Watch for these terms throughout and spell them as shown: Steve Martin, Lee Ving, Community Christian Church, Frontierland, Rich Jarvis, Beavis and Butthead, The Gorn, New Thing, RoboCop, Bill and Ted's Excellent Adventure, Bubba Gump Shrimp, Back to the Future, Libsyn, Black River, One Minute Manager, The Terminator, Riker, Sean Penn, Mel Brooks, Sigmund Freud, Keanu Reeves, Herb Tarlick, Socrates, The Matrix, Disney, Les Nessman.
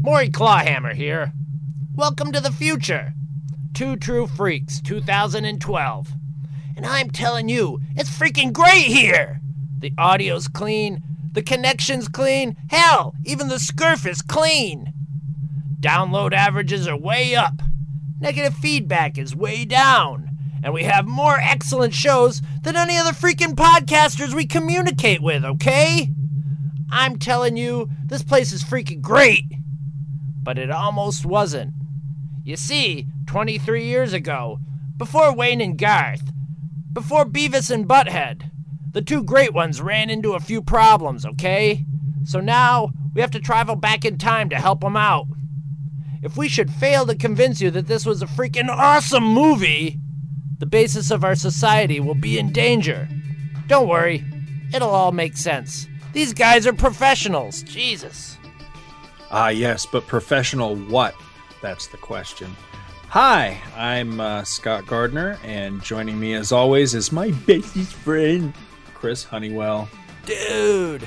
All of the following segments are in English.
Maury Clawhammer here. Welcome to the future. Two True Freaks, 2012. And I'm telling you, it's freaking great here. The audio's clean, the connection's clean, hell, even the scurf is clean. Download averages are way up. Negative feedback is way down. And we have more excellent shows than any other freaking podcasters we communicate with, okay? I'm telling you, this place is freaking great. But it almost wasn't. You see, 23 years ago, before Wayne and Garth, before Beavis and Butthead, the two great ones ran into a few problems, okay? So now, we have to travel back in time to help them out. If we should fail to convince you that this was a freaking awesome movie, the basis of our society will be in danger. Don't worry, it'll all make sense. These guys are professionals, Jesus. Ah, yes, but professional what? That's the question. Hi, I'm Scott Gardner, and joining me as always is my bestest friend, Chris Honeywell. Dude!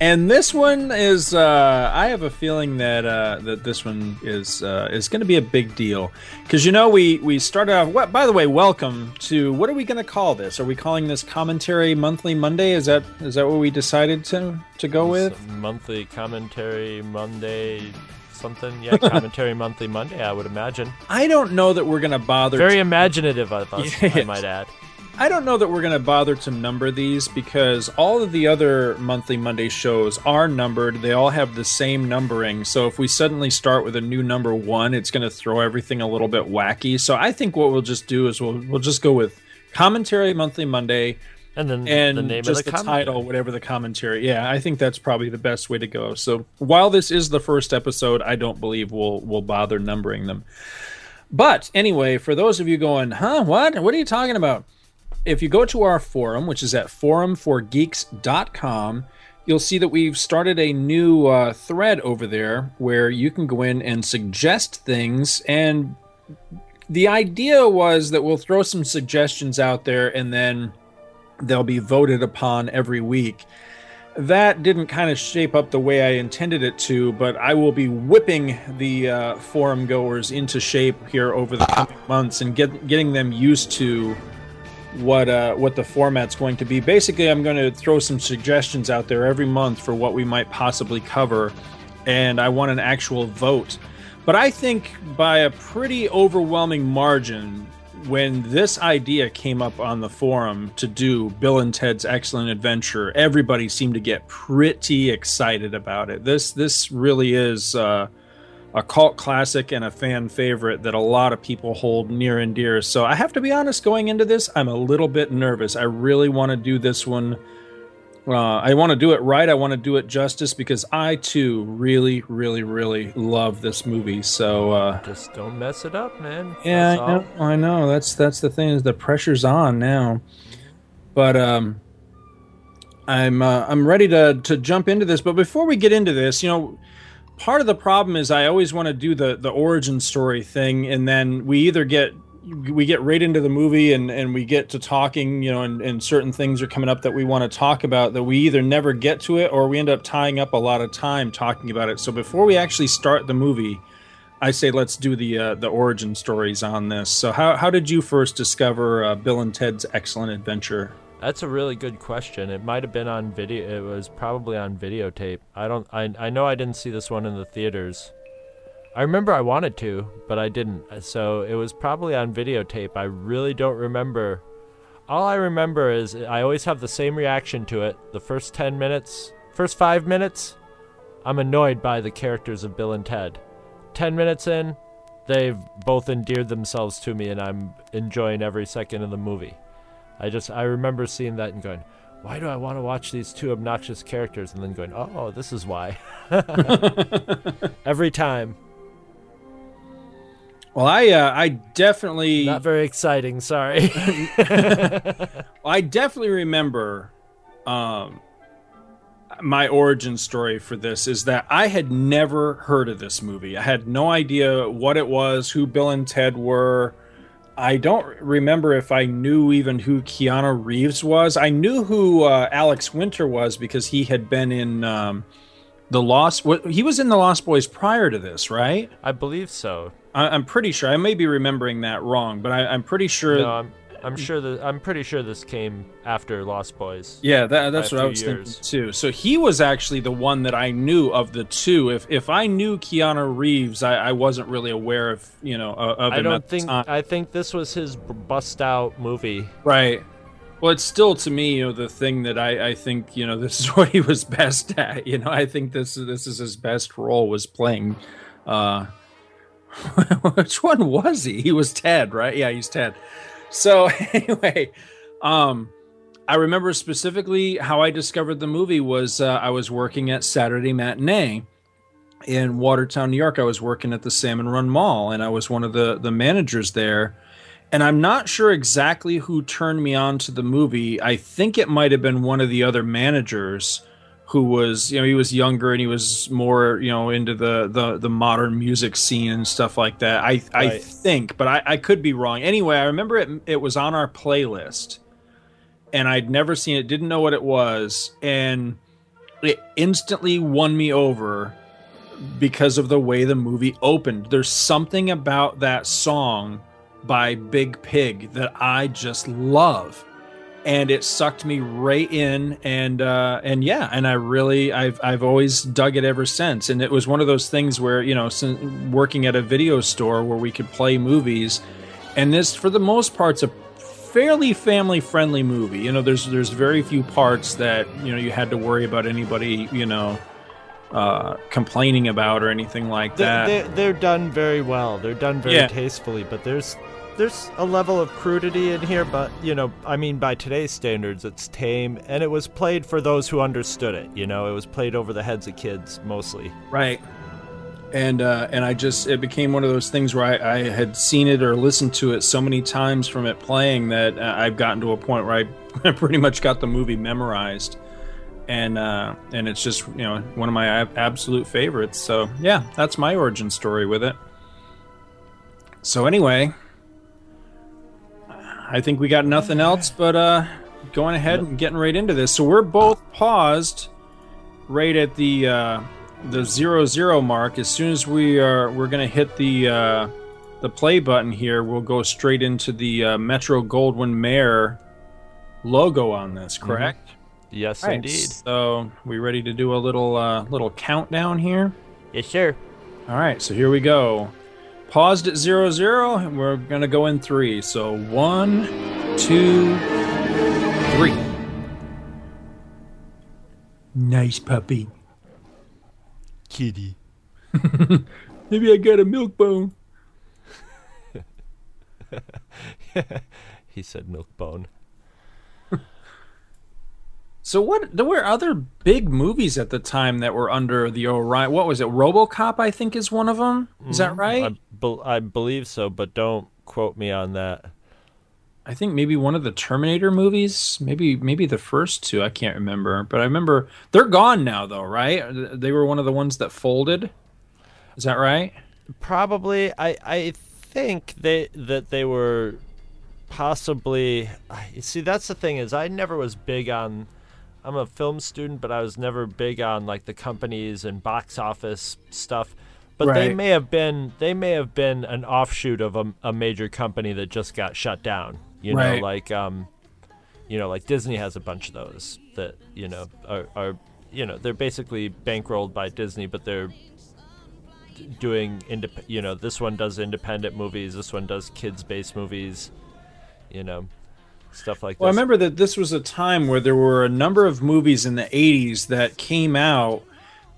And this one is, I have a feeling that this one is going to be a big deal. Because, you know, we started off, by the way, welcome to, what are we going to call this? Are we calling this Commentary Monthly Monday? Is that what we decided to go with? Monthly Commentary Monday something? Yeah, Commentary Monthly Monday, I would imagine. I don't know that we're going to bother. Very imaginative of us, yes. I might add. I don't know that we're going to bother to number these because all of the other Monthly Monday shows are numbered. They all have the same numbering. So if we suddenly start with a new number one, it's going to throw everything a little bit wacky. So I think what we'll just do is we'll just go with Commentary Monthly Monday and then the name just of the title, whatever the commentary. Yeah, I think that's probably the best way to go. So while this is the first episode, I don't believe we'll bother numbering them. But anyway, for those of you going, huh, what? What are you talking about? If you go to our forum, which is at forumforgeeks.com, you'll see that we've started a new thread over there where you can go in and suggest things. And the idea was that we'll throw some suggestions out there and then they'll be voted upon every week. That didn't kind of shape up the way I intended it to, but I will be whipping the forum goers into shape here over the coming months and getting them used to what the format's going to be. Basically, I'm going to throw some suggestions out there every month for what we might possibly cover, and I want an actual vote. But I think by a pretty overwhelming margin, when this idea came up on the forum to do Bill and Ted's Excellent Adventure, everybody seemed to get pretty excited about it. This really is a cult classic and a fan favorite that a lot of people hold near and dear. So I have to be honest, going into this, I'm a little bit nervous. I really want to do this one. I want to do it right. I want to do it justice because I, too, really, really, really love this movie. So just don't mess it up, man. Yeah, I know. That's the thing. Is the pressure's on now. But I'm ready to jump into this. But before we get into this, you know, part of the problem is I always want to do the origin story thing, and then we either get right into the movie and we get to talking, you know, and certain things are coming up that we want to talk about that we either never get to it or we end up tying up a lot of time talking about it. So before we actually start the movie, I say let's do the origin stories on this. So how did you first discover Bill and Ted's Excellent Adventure? That's a really good question. It might have been on video. It was probably on videotape. I know I didn't see this one in the theaters. I remember I wanted to, but I didn't. So it was probably on videotape. I really don't remember. All I remember is I always have the same reaction to it. The first 10 minutes, first 5 minutes, I'm annoyed by the characters of Bill and Ted. 10 minutes in, they've both endeared themselves to me, and I'm enjoying every second of the movie. I remember seeing that and going, why do I want to watch these two obnoxious characters? And then going, oh, this is why. Every time. Well, I definitely... Not very exciting, sorry. Well, I definitely remember my origin story for this is that I had never heard of this movie. I had no idea what it was, who Bill and Ted were. I don't remember if I knew even who Keanu Reeves was. I knew who Alex Winter was because he had been in The Lost... He was in The Lost Boys prior to this, right? I believe so. I'm pretty sure. I may be remembering that wrong, but I'm pretty sure... No, I'm pretty sure this came after Lost Boys. Yeah, that's what I was thinking too. So he was actually the one that I knew of the two. If I knew Keanu Reeves, I wasn't really aware of of him. I don't think. I think this was his bust out movie. Right. Well, it's still to me, the thing that I think this is what he was best at. I think this is his best role was playing. Which one was he? He was Ted, right? Yeah, he's Ted. So anyway, I remember specifically how I discovered the movie was I was working at Saturday Matinee in Watertown, New York. I was working at the Salmon Run Mall, and I was one of the managers there. And I'm not sure exactly who turned me on to the movie. I think it might have been one of the other managers who was, he was younger and he was more, into the modern music scene and stuff like that. I think, but I could be wrong. Anyway, I remember it was on our playlist and I'd never seen it, didn't know what it was. And it instantly won me over because of the way the movie opened. There's something about that song by Big Pig that I just love. And it sucked me right in, and I've always dug it ever since. And it was one of those things where working at a video store where we could play movies, and this for the most part's a fairly family friendly movie. There's very few parts that you had to worry about anybody complaining about or anything like that. They're done very well. They're done very tastefully, but there's a level of crudity in here, but, by today's standards, it's tame, and it was played for those who understood it, It was played over the heads of kids, mostly. Right. And it became one of those things where I had seen it or listened to it so many times from it playing that I've gotten to a point where I pretty much got the movie memorized. And it's just, one of my absolute favorites. So, yeah, that's my origin story with it. So, anyway... I think we got nothing else but going ahead and getting right into this. So we're both paused right at the 0-0 mark. As soon as we're going to hit the play button here, we'll go straight into the Metro-Goldwyn-Mayer logo on this, correct? Mm-hmm. Yes, right, indeed. So we ready to do a little countdown here? Yes, sure. All right, so here we go. Paused at 0-0, and we're going to go in 3. So 1, 2, 3. Nice puppy. Kitty. Maybe I got a milk bone. He said milk bone. So there were other big movies at the time that were under the Orion. What was it? RoboCop, I think, is one of them. Is that right? I believe so, but don't quote me on that. I think maybe one of the Terminator movies, maybe the first two. I can't remember, but I remember they're gone now, though, right? They were one of the ones that folded. Is that right? Probably. I think that they were possibly. See, that's the thing is I never was big on. I'm a film student, but I was never big on like the companies and box office stuff. But right. They may have been an offshoot of a major company that just got shut down. Right. Like Disney has a bunch of those that are they're basically bankrolled by Disney, but they're doing this one does independent movies, this one does kids-based movies, Stuff like that. Well, I remember that this was a time where there were a number of movies in the 80s that came out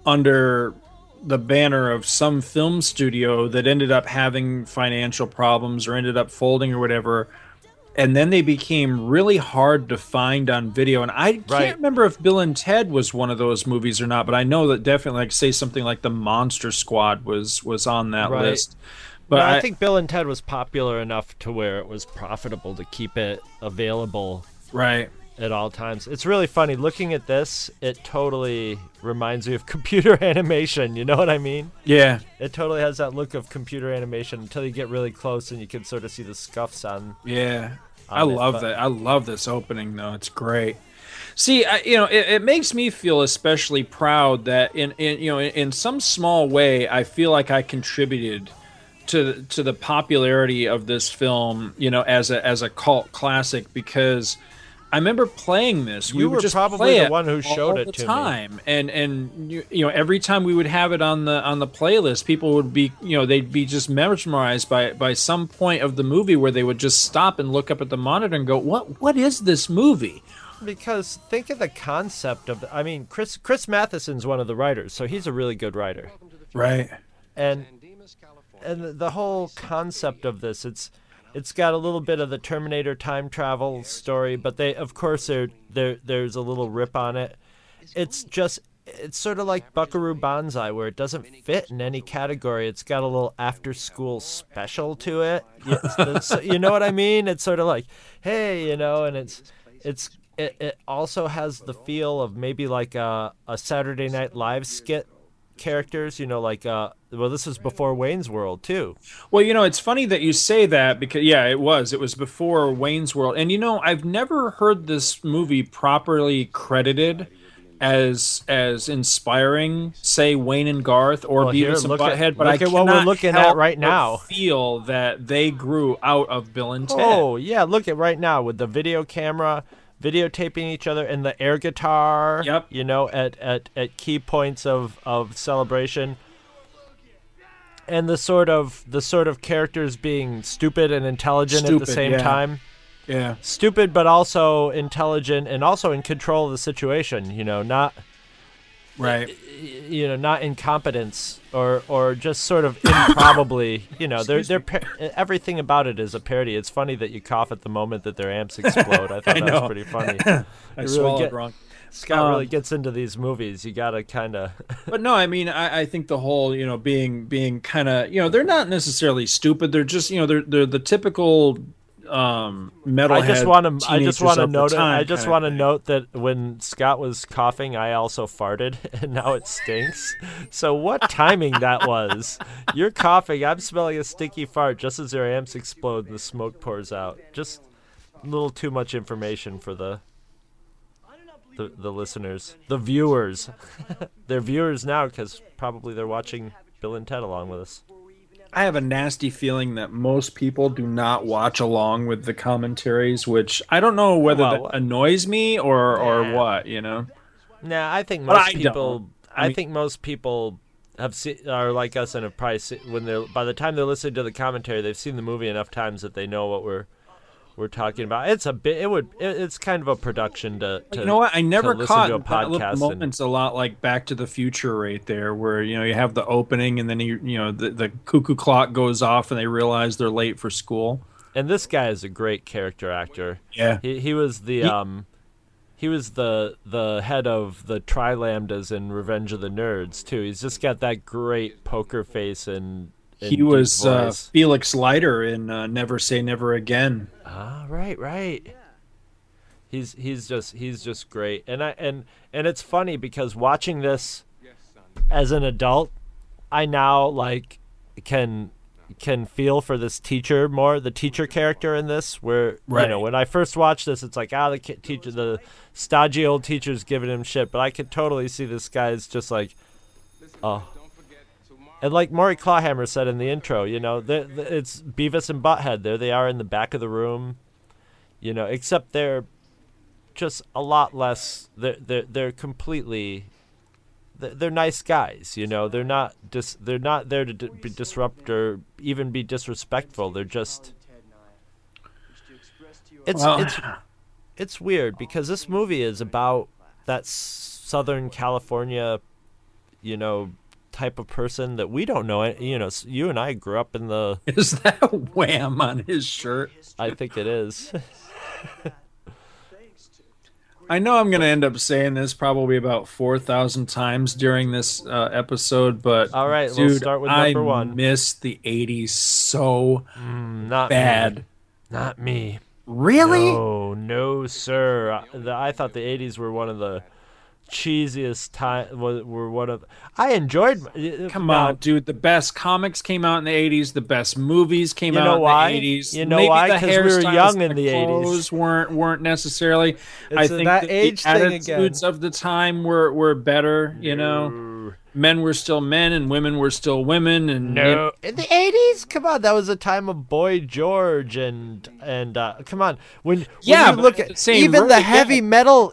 under the banner of some film studio that ended up having financial problems or ended up folding or whatever. And then they became really hard to find on video. And I can't remember if Bill and Ted was one of those movies or not, but I know that definitely, like, say something like the Monster Squad was on that list. But I think Bill and Ted was popular enough to where it was profitable to keep it available at all times. It's really funny. Looking at this, it totally reminds me of computer animation. You know what I mean? Yeah. It totally has that look of computer animation until you get really close and you can sort of see the scuffs on. Yeah. I love that. I love this opening, though. It's great. See, it makes me feel especially proud that in some small way, I feel like I contributed to the popularity of this film, as a cult classic, because I remember playing this. You were probably the one who showed it to me. And every time we would have it on the playlist, people would be, they'd be just mesmerized by some point of the movie where they would just stop and look up at the monitor and go, "What is this movie?" Because think of the concept of, Chris Matheson's one of the writers, so he's a really good writer. Right. And the whole concept of this, it's got a little bit of the Terminator time travel story, but there's a little rip on it. It's sort of like Buckaroo Banzai, where it doesn't fit in any category. It's got a little after-school special to it. You know what I mean? It's sort of like, hey, and it also has the feel of maybe like a Saturday Night Live skit. Characters, this was before Wayne's World too. Well, it's funny that you say that, because it was before Wayne's World. And I've never heard this movie properly credited as inspiring, say, Wayne and Garth or Beavis and Butthead, but I cannot what we're looking at right now. Feel that they grew out of Bill and Ted. Oh, yeah, look at right now with the video camera videotaping each other and the air guitar, yep. At key points of celebration, and the sort of characters being stupid and intelligent at the same time. Yeah, stupid but also intelligent and also in control of the situation. Not right. Not incompetence or just sort of improbably. Everything about it is a parody. It's funny that you cough at the moment that their amps explode. I thought that was pretty funny. I swallowed wrong. Scott really gets into these movies. You gotta kind of. But no, I think the whole being kind of they're not necessarily stupid. They're just they're the typical metalhead. I just want to note that when Scott was coughing, I also farted, and now it stinks. So what timing that was. You're coughing, I'm smelling a stinky fart just as their amps explode and the smoke pours out. Just a little too much information for the listeners, the viewers. They're viewers now because probably they're watching Bill and Ted along with us. I have a nasty feeling that most people do not watch along with the commentaries, which I don't know whether that annoys me or what, Nah, I think most people. I think most people are like us and have probably by the time they're listening to the commentary, they've seen the movie enough times that they know what we're talking about. It's kind of a production to I never caught moments a lot like Back to the Future right there, where you have the opening and then the cuckoo clock goes off and they realize they're late for school. And this guy is a great character actor. Yeah, he was the head of the Tri-Lambdas in Revenge of the Nerds too. He's just got that great poker face and. He was Felix Leiter in Never Say Never Again. Ah, right. He's just great, and it's funny because watching this as an adult, I now can feel for this teacher more, the teacher character in this. Where when I first watched this, it's like the teacher, the stodgy old teacher's giving him shit, but I could totally see this guy's just like, oh. And like Maury Clawhammer said in the intro, it's Beavis and Butthead. There they are in the back of the room, except they're just a lot less. They're completely. They're nice guys, They're not They're not there to disrupt or even be disrespectful. They're just. It's weird because this movie is about that Southern California, type of person that we don't know. You and I grew up in the. Is that Wham on his shirt? I think it is. I know I'm going to end up saying this probably about 4,000 times during this episode, but all right, dude, we'll start with number one. I miss the '80s so not bad. Not me. Really? No, sir. I thought the '80s were one of the cheesiest time were one of. I enjoyed. Come on, dude! The best comics came out in the '80s. The best movies came out in the '80s. You know maybe why? Because we were young in the '80s. Clothes weren't necessarily. I think that age the attitudes of the time were better. You know. Men were still men and women were still women. And in the 80s, come on, that was a time of Boy George and come on, when you look at even the heavy metal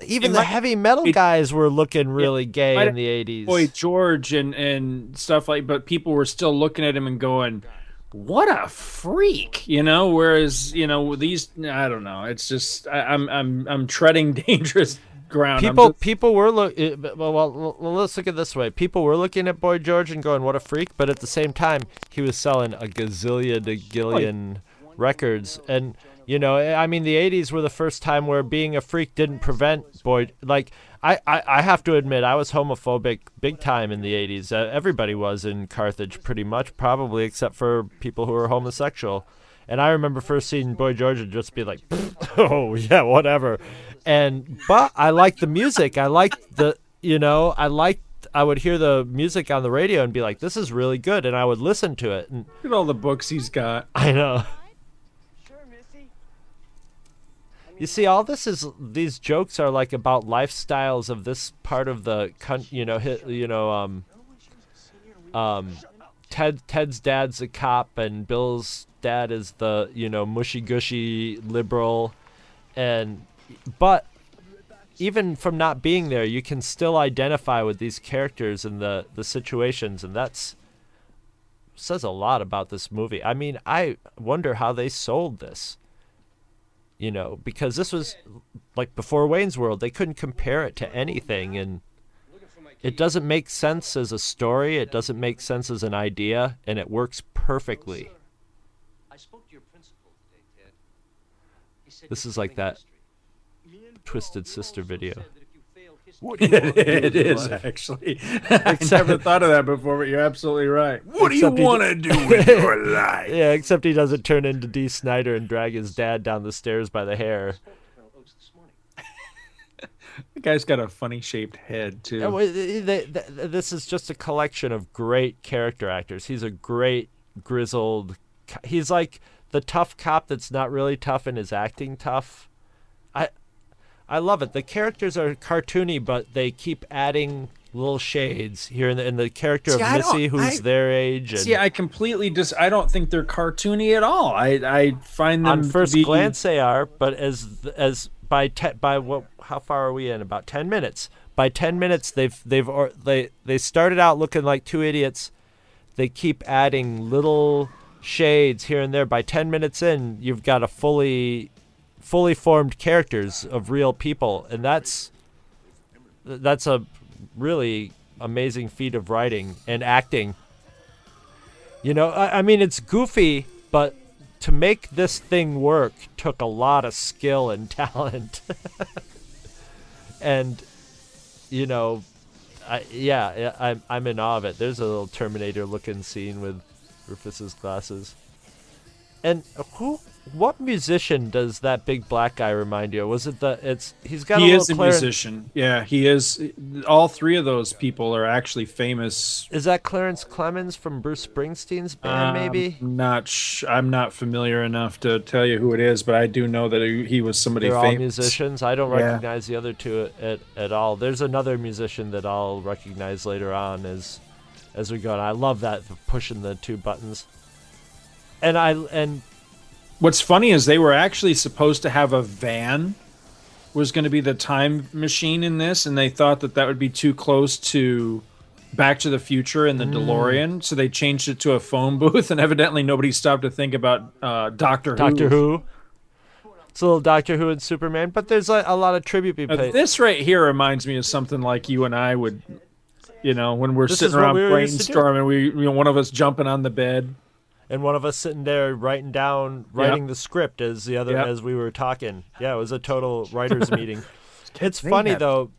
guys were looking really gay in the 80s. Boy George and stuff like, but people were still looking at him and going, "What a freak," you know. Whereas these, I don't know. It's just I'm treading dangerous ground. People were let's look at it this way. People were looking at Boy George and going, "What a freak," but at the same time he was selling a gazillion records. And I mean, the 80s were the first time where being a freak didn't prevent Boy, like, I have to admit, I was homophobic big time in the 80s. Everybody was in Carthage, pretty much, probably, except for people who were homosexual. And I remember first seeing Boy George and just be like, "Oh yeah, whatever." But I liked the music. I liked the, I would hear the music on the radio and be like, "This is really good," and I would listen to it. And look at all the books he's got. I know. Sure, Missy. You see, all this is, these jokes are like about lifestyles of this part of the country. Ted's dad's a cop and Bill's dad is the mushy gushy liberal, but even from not being there, you can still identify with these characters and the situations, and that's says a lot about this movie. I mean, I wonder how they sold this, because this was like before Wayne's World. They couldn't compare it to anything, and it doesn't make sense as a story. It doesn't make sense as an idea, and it works perfectly. This is like that Twisted Sister video. It is, actually. I never thought of that before, but you're absolutely right. What do you want to do with your life? Yeah, except he doesn't turn into Dee Snider and drag his dad down the stairs by the hair. The guy's got a funny-shaped head, too. This is just a collection of great character actors. He's a great, grizzled... He's like... the tough cop that's not really tough and is acting tough. I love it. The characters are cartoony, but they keep adding little shades here in the character of Missy, who's their age. And I completely I don't think they're cartoony at all. I find them on first glance they are, but as by what? How far are we in? About 10 minutes. By 10 minutes, they started out looking like two idiots. They keep adding little shades here and there. By 10 minutes in, you've got a fully formed characters of real people, and that's a really amazing feat of writing and acting. I mean, it's goofy, but to make this thing work took a lot of skill and talent. And I'm in awe of it. There's a little Terminator looking scene with Rufus's glasses. And what musician does that big black guy remind you of? Was it musician. Yeah, he is. All three of those people are actually famous. Is that Clarence Clemons from Bruce Springsteen's band, maybe? I'm not familiar enough to tell you who it is, but I do know that he was somebody famous. They're all musicians. I don't recognize the other two at all. There's another musician that I'll recognize later on as we go on. I love that, pushing the two buttons. And what's funny is they were actually supposed to have a van, was going to be the time machine in this, and they thought that would be too close to Back to the Future and the DeLorean, so they changed it to a phone booth, and evidently nobody stopped to think about Doctor Who. It's a little Doctor Who and Superman, but there's a lot of tribute being paid. This right here reminds me of something like you and I would... when we're sitting around brainstorming, one of us jumping on the bed, and one of us sitting there writing the script as the other as we were talking. Yeah, it was a total writers' meeting. It's funny though.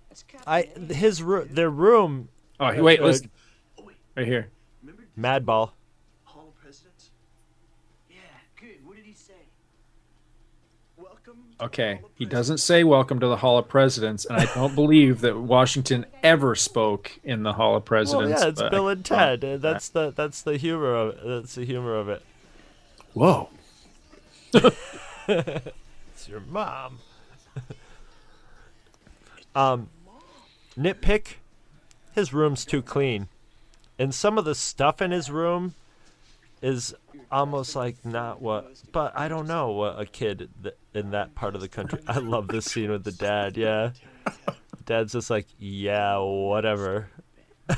Their room. Oh wait, listen, right here. Madball. Hall of Presidents. Yeah, good. What did he say? Okay, he doesn't say welcome to the Hall of Presidents, and I don't believe that Washington ever spoke in the Hall of Presidents. Well, yeah, it's Bill and Ted. That's the humor of it. That's the humor of it. Whoa. It's your mom. Nitpick, his room's too clean. And some of the stuff in his room is almost like not what, but I don't know what a kid in that part of the country. I love this scene with the dad. Yeah. Dad's just like, yeah, whatever. I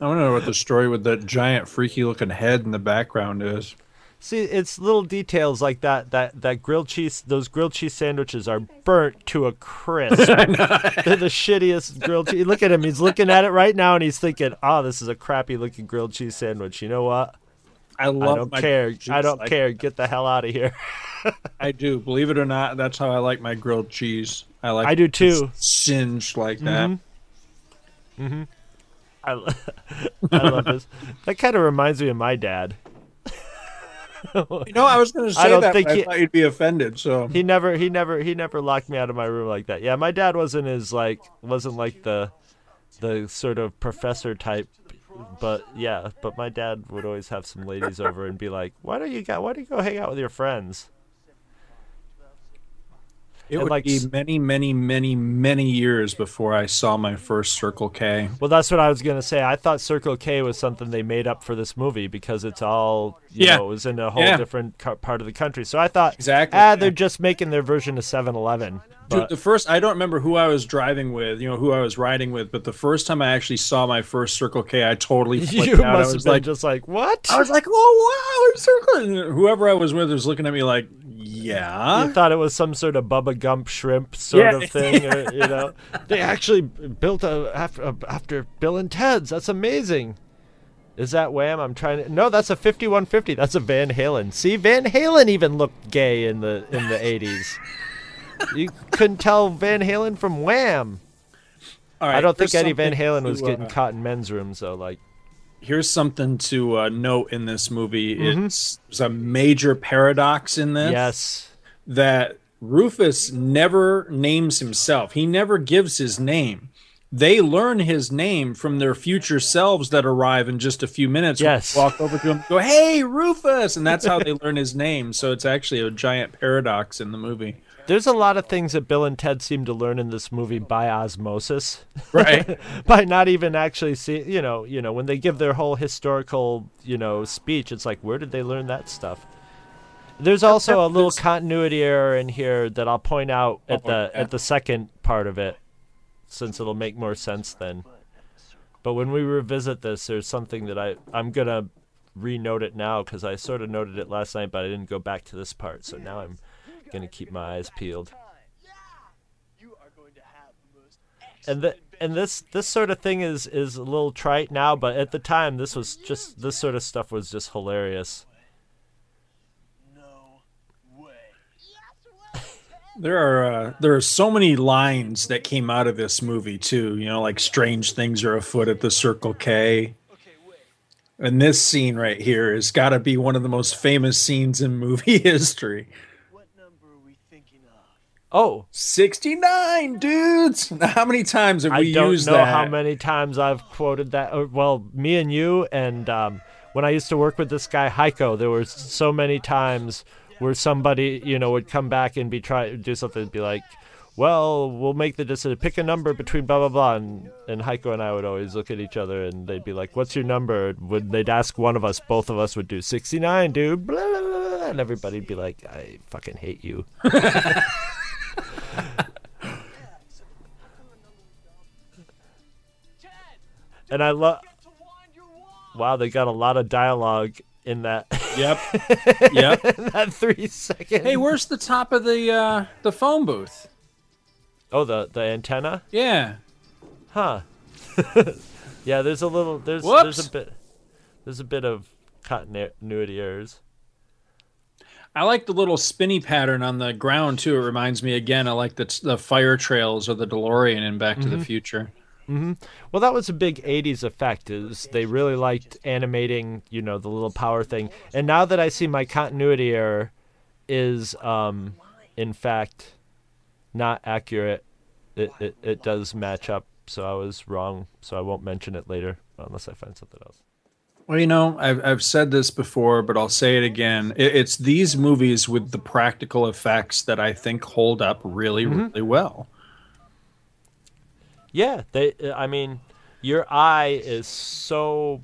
want to know what the story with that giant freaky looking head in the background is. See, it's little details like that grilled cheese, those grilled cheese sandwiches are burnt to a crisp. They're the shittiest grilled cheese. Look at him. He's looking at it right now, and he's thinking, oh, this is a crappy looking grilled cheese sandwich. You know what? I don't care. Get the hell out of here. I do. Believe it or not, that's how I like my grilled cheese. I do too. Singed like that. Mm-hmm. I love this. That kind of reminds me of my dad. You know, I was going to say I thought you'd be offended. So he never locked me out of my room like that. Yeah, my dad wasn't like the sort of professor type, but my dad would always have some ladies over and be like, "Why don't you go hang out with your friends?" It would be many, many, many, many years before I saw my first Circle K. Well, that's what I was going to say. I thought Circle K was something they made up for this movie because it's all, you know, it was in a whole different part of the country. So I thought, they're just making their version of 7-Eleven. Dude, I don't remember who I was driving with, who I was riding with, but the first time I actually saw my first Circle K, I totally flipped out. I was just like, what? I was like, oh, wow, Circle K. Whoever I was with was looking at me like, yeah. You thought it was some sort of Bubba Gump shrimp sort of thing, or, They actually built after Bill and Ted's. That's amazing. Is that Wham? No, that's a 5150. That's a Van Halen. See, Van Halen even looked gay in the 80s. You couldn't tell Van Halen from Wham. All right, I don't think Eddie Van Halen was getting caught in men's rooms, though. Like, here's something to note in this movie. Mm-hmm. There's a major paradox in this. Yes. That Rufus never names himself. He never gives his name. They learn his name from their future selves that arrive in just a few minutes. Yes. Walk over to him and go, hey, Rufus! And that's how they learn his name. So it's actually a giant paradox in the movie. There's a lot of things that Bill and Ted seem to learn in this movie by osmosis, right? By not even actually seeing, when they give their whole historical, speech, it's like, where did they learn that stuff? There's also a little continuity error in here that I'll point out at the second part of it, since it'll make more sense then. But when we revisit this, there's something that I'm gonna re-note it now because I sort of noted it last night, but I didn't go back to this part, so now I'm going to keep my eyes peeled. And this sort of thing is a little trite now, but at the time this sort of stuff was just hilarious. There are so many lines that came out of this movie too, like strange things are afoot at the Circle K. And this scene right here has got to be one of the most famous scenes in movie history. Oh, 69 dudes. How many times have we used that? I don't know how many times I've quoted that. Well, me and you, and when I used to work with this guy Heiko, there were so many times where somebody, would come back and do something and be like, well, we'll make the decision, pick a number between blah, blah, blah. And Heiko and I would always look at each other and they'd be like, what's your number? They'd ask one of us, both of us would do 69, dude, blah, blah, blah. And everybody'd be like, I fucking hate you. And I love. Wow, they got a lot of dialogue in that. Yep. In that 3 seconds. Hey, where's the top of the phone booth? Oh, the antenna. Yeah. Huh. Yeah, there's a little. There's a bit of continuity errors. I like the little spinny pattern on the ground too. It reminds me again. I like the fire trails or the DeLorean in Back to the Future. Mm-hmm. Well, that was a big 80s effect. Is they really liked animating, the little power thing. And now that I see my continuity error is, in fact, not accurate. It does match up, so I was wrong, so I won't mention it later unless I find something else. Well, you know, I've said this before, but I'll say it again. It's these movies with the practical effects that I think hold up really, really well. Yeah, I mean, your eye is so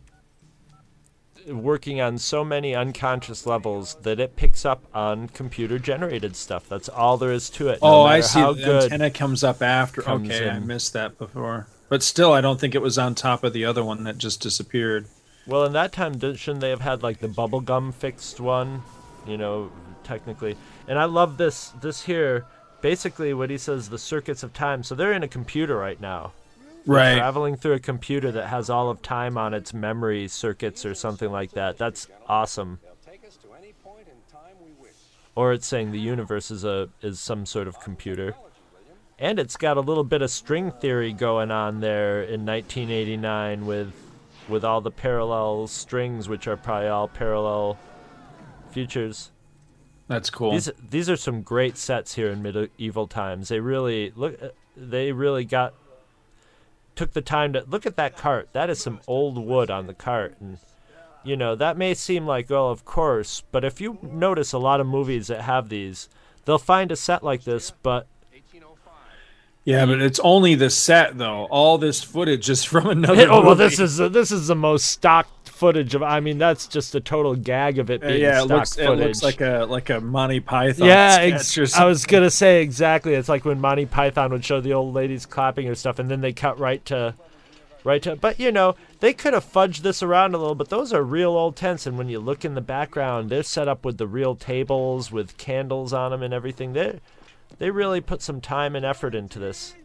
working on so many unconscious levels that it picks up on computer-generated stuff. That's all there is to it. Oh, I see. The antenna comes up after. Okay, I missed that before. But still, I don't think it was on top of the other one that just disappeared. Well, in that time, shouldn't they have had, like, the bubblegum fixed one? You know, technically. And I love this here. Basically, what he says, the circuits of time. So they're in a computer right now. Right. They're traveling through a computer that has all of time on its memory circuits or something like that. That's awesome. Or it's saying the universe is some sort of computer. And it's got a little bit of string theory going on there in 1989 with all the parallel strings, which are probably all parallel futures. That's cool. These are some great sets here in medieval times. They really took the time to look at that cart. That is some old wood on the cart, and you know, that may seem like, well, of course, but if you notice a lot of movies that have these, they'll find a set like this, but yeah, but it's only the set, though. All this footage is from another movie. Well, this is the most stocked footage of. I mean, that's just a total gag of it being stock footage. It looks like a Monty Python. Yeah, I was gonna say exactly. It's like when Monty Python would show the old ladies clapping or stuff, and then they cut right to. But you know, they could have fudged this around a little. But those are real old tents, and when you look in the background, they're set up with the real tables with candles on them and everything. They really put some time and effort into this.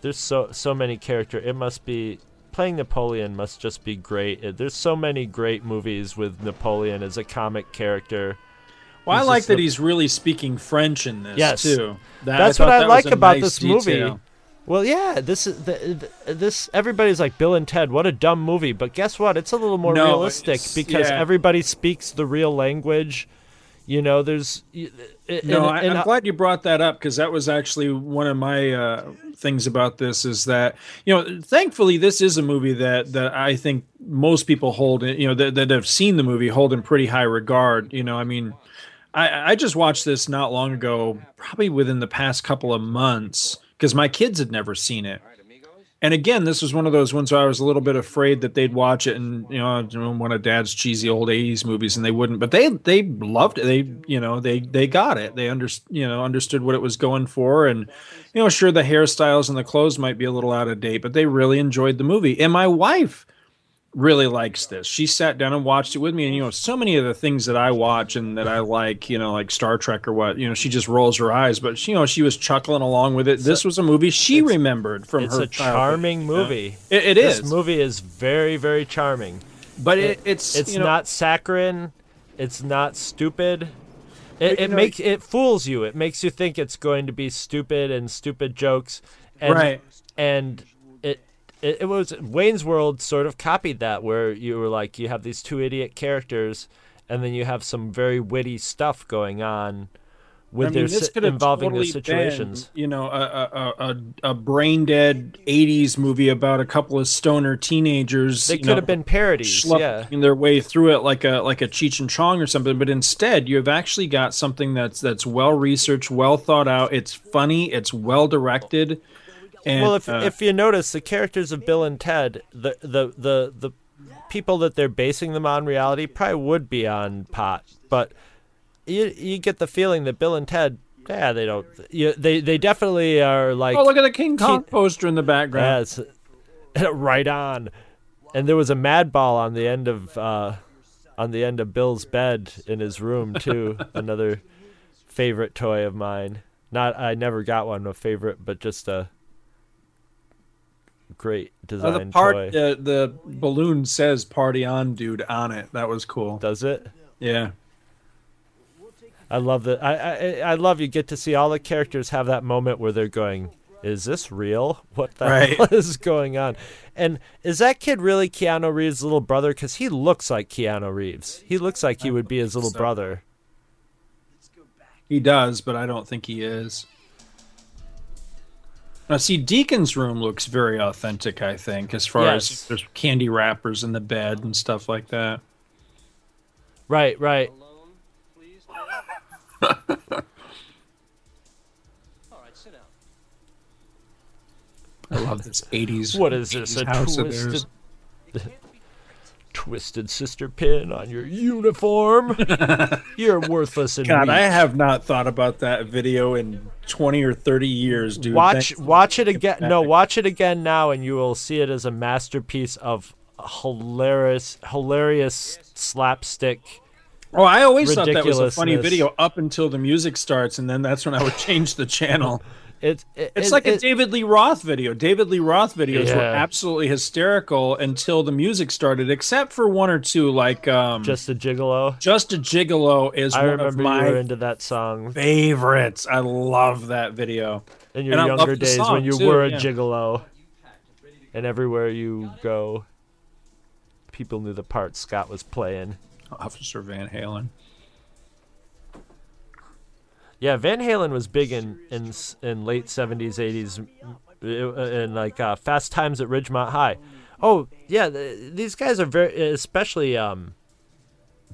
There's so many characters. It must be... Playing Napoleon must just be great. There's so many great movies with Napoleon as a comic character. Well, I like that he's really speaking French in this, too. That's what I like about this movie. Well, yeah, this is this. Everybody's like, Bill and Ted, what a dumb movie. But guess what? It's a little more realistic because everybody speaks the real language. You know, there's... I'm glad you brought that up, because that was actually one of my things about this, is that, you know, thankfully this is a movie that I think most people hold, you know, that have seen the movie hold in pretty high regard. You know, I mean, I just watched this not long ago, probably within the past couple of months, because my kids had never seen it. And again, this was one of those ones where I was a little bit afraid that they'd watch it and, you know, one of Dad's cheesy old 80s movies, and they wouldn't. But they loved it. They got it. They understood what it was going for. And, you know, sure, the hairstyles and the clothes might be a little out of date, but they really enjoyed the movie. And my wife really likes this. She sat down and watched it with me. And, you know, so many of the things that I watch and that I like, you know, like Star Trek or what, you know, she just rolls her eyes. But, you know, she was chuckling along with it. This was a movie she remembered from her childhood. It's a charming movie. Yeah. It is. This movie is very, very charming. But it's you know, not saccharine. It's not stupid. It fools you. It makes you think it's going to be stupid and stupid jokes. And, right. And... It was Wayne's World sort of copied that, where you were like, you have these two idiot characters, and then you have some very witty stuff going on with involving their situations. Been, you know, a brain dead '80s movie about a couple of stoner teenagers. They could have been parodies, in their way through it like a Cheech and Chong or something. But instead, you have actually got something that's well researched, well thought out. It's funny. It's well directed. And, well, if you notice, the characters of Bill and Ted, the people that they're basing them on reality probably would be on pot, but you get the feeling that Bill and Ted, they don't, they definitely are like. Oh, look at the King Kong poster in the background. Yeah, right on, and there was a Mad Ball on the end of Bill's bed in his room too. Another favorite toy of mine. I never got one a favorite, but just a. Great design. The balloon says "Party On, Dude" on it. That was cool. Does it? Yeah. I love that. I love you get to see all the characters have that moment where they're going, is this real? What the hell is going on? And is that kid really Keanu Reeves' little brother? Because he looks like Keanu Reeves. He looks like he would be his little brother. He does, but I don't think he is. Now, see, Deacon's room looks very authentic, I think, as far as there's candy wrappers in the bed and stuff like that. Right, right. I love this 80s. What is this? A twisted sister pin on your uniform? You're worthless. And God, weak. I have not thought about that video in 20 or 30 years, dude. Watch it again. No, watch it again now, and you will see it as a masterpiece of hilarious slapstick. Oh, I always thought that was a funny video up until the music starts, and then that's when I would change the channel. It's like a David Lee Roth video. David Lee Roth videos were absolutely hysterical until the music started, except for one or two, like Just a Gigolo. Just a Gigolo is one of my favorites. I love that video. In your younger days when you were a gigolo, and everywhere you go, people knew the part Scott was playing. Officer Van Halen. Yeah, Van Halen was big in late 70s, 80s, in like Fast Times at Ridgemont High. Oh, yeah, these guys are very, especially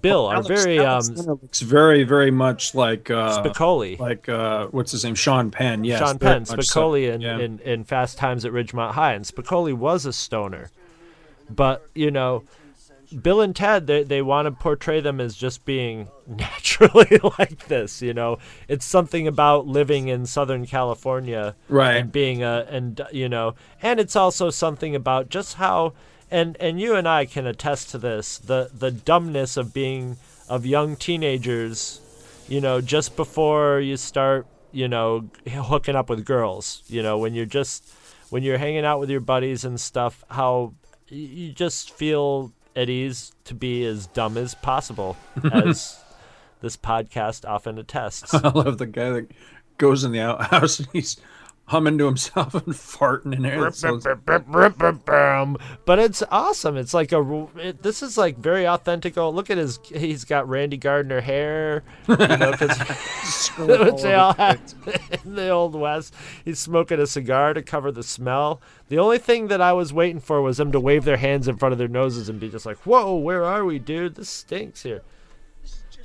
Bill, looks very, very much like Spicoli. Like, what's his name? Sean Penn, yes. Sean Penn, Spicoli in Fast Times at Ridgemont High. And Spicoli was a stoner. But, you know, Bill and Ted, they want to portray them as just being naturally like this, you know. It's something about living in Southern California, right? And being and it's also something about just how, and you and I can attest to this, the dumbness of young teenagers, you know, just before you start, you know, hooking up with girls, you know, when you're hanging out with your buddies and stuff, how you just feel at ease to be as dumb as possible, as this podcast often attests. I love the guy that goes in the outhouse and he's humming to himself and farting in there. But it's awesome. It's like this is like very authentic. Look at he's got Randy Gardner hair, you know, which they all had in the Old West. He's smoking a cigar to cover the smell. The only thing that I was waiting for was them to wave their hands in front of their noses and be just like, whoa, where are we, dude? This stinks here.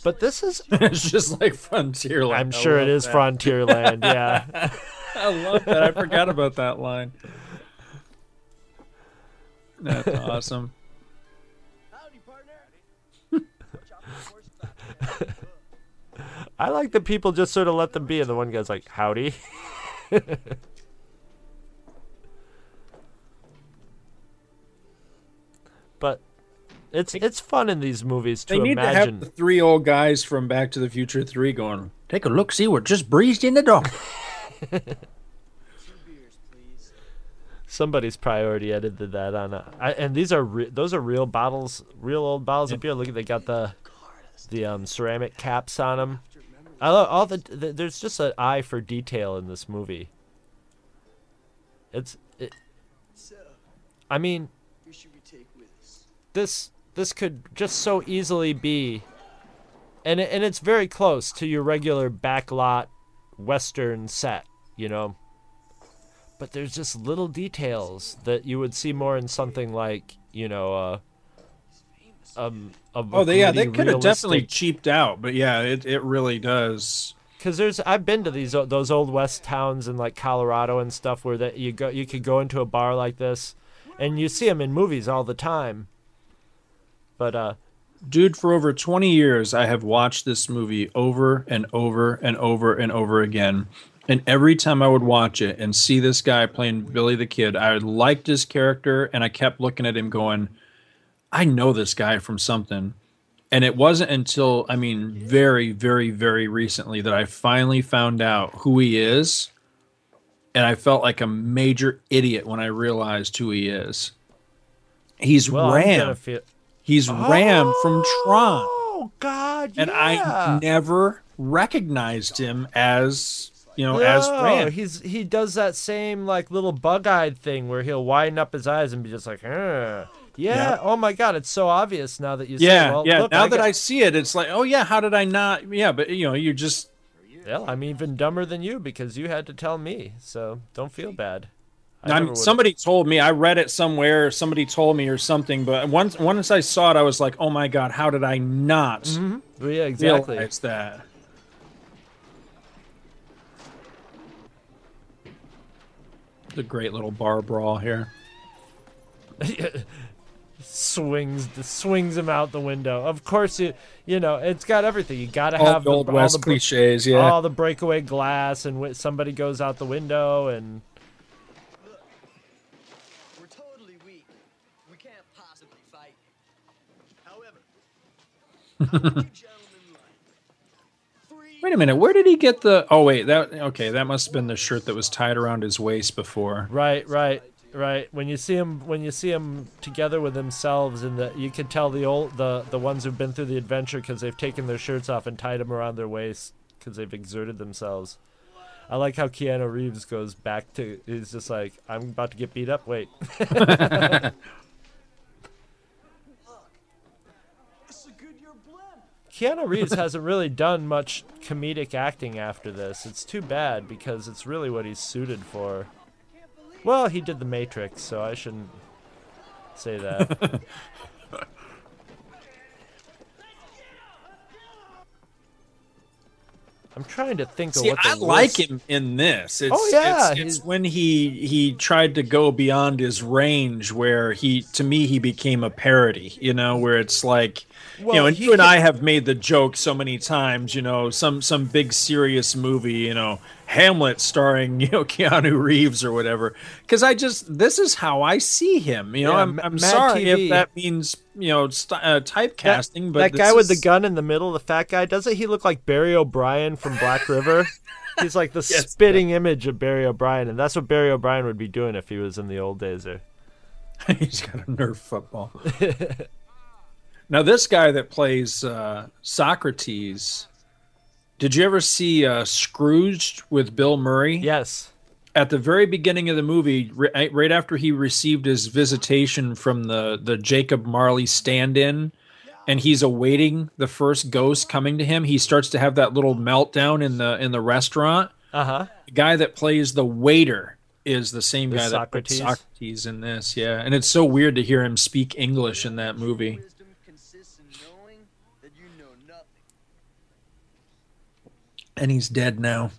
But this is... It's just like Frontierland. I'm sure it is that. Frontierland, yeah. I love that. I forgot about that line. That's awesome. Howdy, partner. I like that people just sort of let them be, and the one guy's like, howdy. But it's fun in these movies to imagine. They need to have the three old guys from Back to the Future 3 going, take a look, see, we're just breezed in the door. Somebody's priority edited that on and these are those are real bottles, real old bottles of beer. Look, they got the ceramic caps on them. I love all the there's just an eye for detail in this movie. I mean, this could just so easily be, and it's very close to your regular backlot Western set, you know, but there's just little details that you would see more in something like, you know, they could have definitely cheaped out, but yeah, it really does. Because I've been to those old West towns in like Colorado and stuff where that you could go into a bar like this, and you see them in movies all the time, but dude, for over 20 years, I have watched this movie over and over and over and over again. And every time I would watch it and see this guy playing Billy the Kid, I liked his character, and I kept looking at him going, I know this guy from something. And it wasn't until, I mean, very, very, very recently that I finally found out who he is. And I felt like a major idiot when I realized who he is. He's Ram. He's Ram from Tron. Oh, God, yeah. And I never recognized him as as Rand. He does that same like little bug-eyed thing where he'll widen up his eyes and be just like, yeah. Oh my God, it's so obvious now that you say. Well, yeah. Look, now I see it, it's like, oh yeah, how did I not? Yeah, but you just. Well, I'm even dumber than you because you had to tell me, so don't feel bad. Somebody told me. I read it somewhere. Somebody told me or something. But once I saw it, I was like, "Oh my God, how did I not?" Mm-hmm. Yeah, exactly. Realize that. The great little bar brawl here. swings him out the window. Of course, it's got everything. You got to have the old West cliches, all the breakaway glass, and somebody goes out the window and. Wait a minute, where did he get the that must have been the shirt that was tied around his waist before. Right. When you see him together with themselves, and you can tell the ones who've been through the adventure because they've taken their shirts off and tied them around their waist because they've exerted themselves. I like how Keanu Reeves goes back to, he's just like, I'm about to get beat up, wait. Keanu Reeves hasn't really done much comedic acting after this. It's too bad because it's really what he's suited for. Well, he did The Matrix, so I shouldn't say that. I'm trying to think of what the list... I like him in this. It's when he tried to go beyond his range, where he became a parody, where it's like, and you and I have made the joke so many times, some big serious movie, Hamlet starring, Keanu Reeves or whatever. Because this is how I see him. I'm sorry TV. If that means, typecasting. But that guy with the gun in the middle, the fat guy, doesn't he look like Barry O'Brien from Black River? He's like the spitting image of Barry O'Brien. And that's what Barry O'Brien would be doing if he was in the old days there. He's got a Nerf football. Now, this guy that plays Socrates, did you ever see Scrooged with Bill Murray? Yes. At the very beginning of the movie, right after he received his visitation from the Jacob Marley stand-in, and he's awaiting the first ghost coming to him, he starts to have that little meltdown in the restaurant. Uh-huh. The guy that plays the waiter is the same guy that put Socrates in this. Yeah, and it's so weird to hear him speak English in that movie. And he's dead now,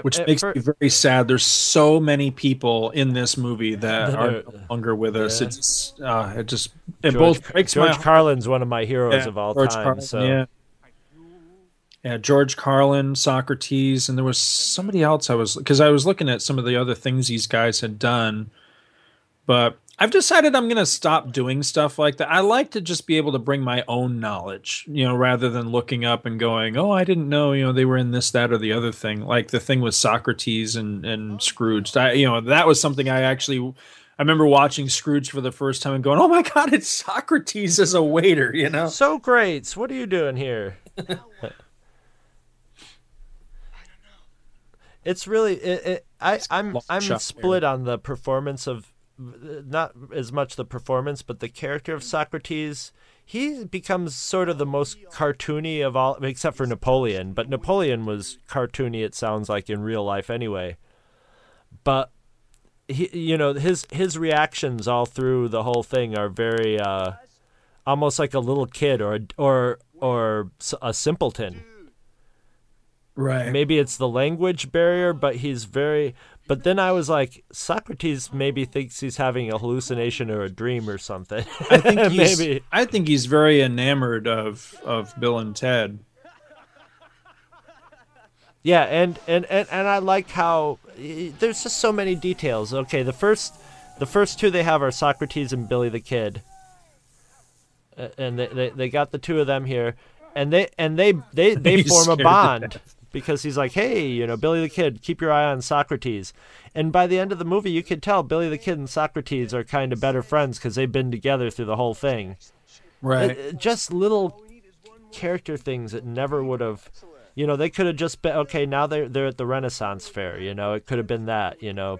which makes me very sad. There's so many people in this movie that are no longer with us. Yeah. George Carlin's one of my heroes of all time. George Carlin, Socrates, and there was somebody else because I was looking at some of the other things these guys had done, but I've decided I'm going to stop doing stuff like that. I like to just be able to bring my own knowledge, rather than looking up and going, oh, I didn't know, they were in this, that, or the other thing. Like the thing with Socrates and Scrooge. That was something I remember watching Scrooge for the first time and going, oh my God, it's Socrates as a waiter, So great. What are you doing here? It's really, I'm split on the performance of, not as much the performance, but the character of Socrates. He becomes sort of the most cartoony of all, except for Napoleon. But Napoleon was cartoony, it sounds like, in real life anyway. But he, his reactions all through the whole thing are very almost like a little kid or a simpleton. Right. Maybe it's the language barrier, but he's very. But then I was like, Socrates maybe thinks he's having a hallucination or a dream or something. I think he's very enamored of Bill and Ted. Yeah, and I like how there's just so many details. Okay, the first two they have are Socrates and Billy the Kid, and they got the two of them here, and they form a bond. Because he's like, hey, Billy the Kid, keep your eye on Socrates. And by the end of the movie, you can tell Billy the Kid and Socrates are kind of better friends because they've been together through the whole thing. Right. Just little character things that never would have... You know, they could have just been, okay, now they're at the Renaissance Fair, you know. It could have been that, you know.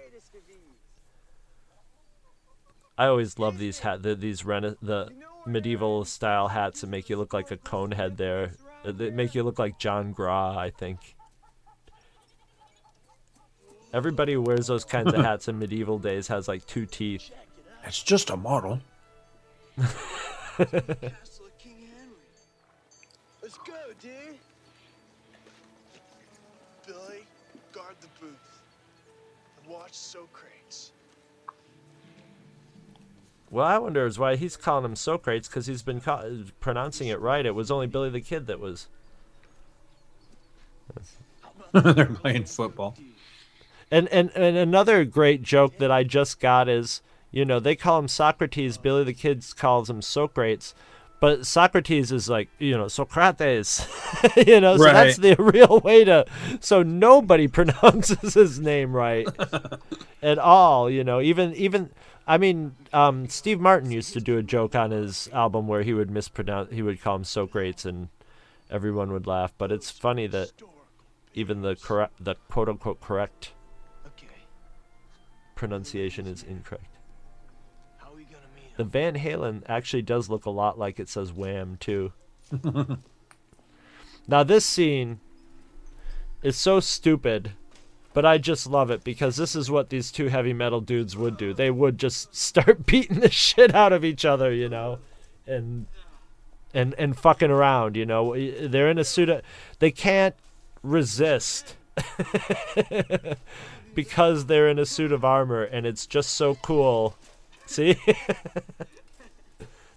I always love these the medieval style hats that make you look like a cone head there. They make you look like John Gras, I think. Everybody who wears those kinds of hats in medieval days has like two teeth. It's just a model. Let's go, dude. Billy, guard the booth. Watch Socrates. Well, I wonder is why he's calling him Socrates, because he's been pronouncing it right. It was only Billy the Kid that was. They're playing football. And another great joke that I just got is, you know, they call him Socrates. Billy the Kid calls him Socrates. But Socrates is like, you know, Socrates, you know, so right. That's the real way to, so nobody pronounces his name right at all, you know, even, I mean, Steve Martin used to do a joke on his album where he would mispronounce, he would call him Socrates and everyone would laugh, but it's funny that even the quote unquote correct pronunciation is incorrect. The Van Halen actually does look a lot like it says Wham, too. Now, this scene is so stupid, but I just love it because this is what these two heavy metal dudes would do. They would just start beating the shit out of each other, you know, and fucking around, you know. They're in a suit. They can't resist because they're in a suit of armor, and it's just so cool. See?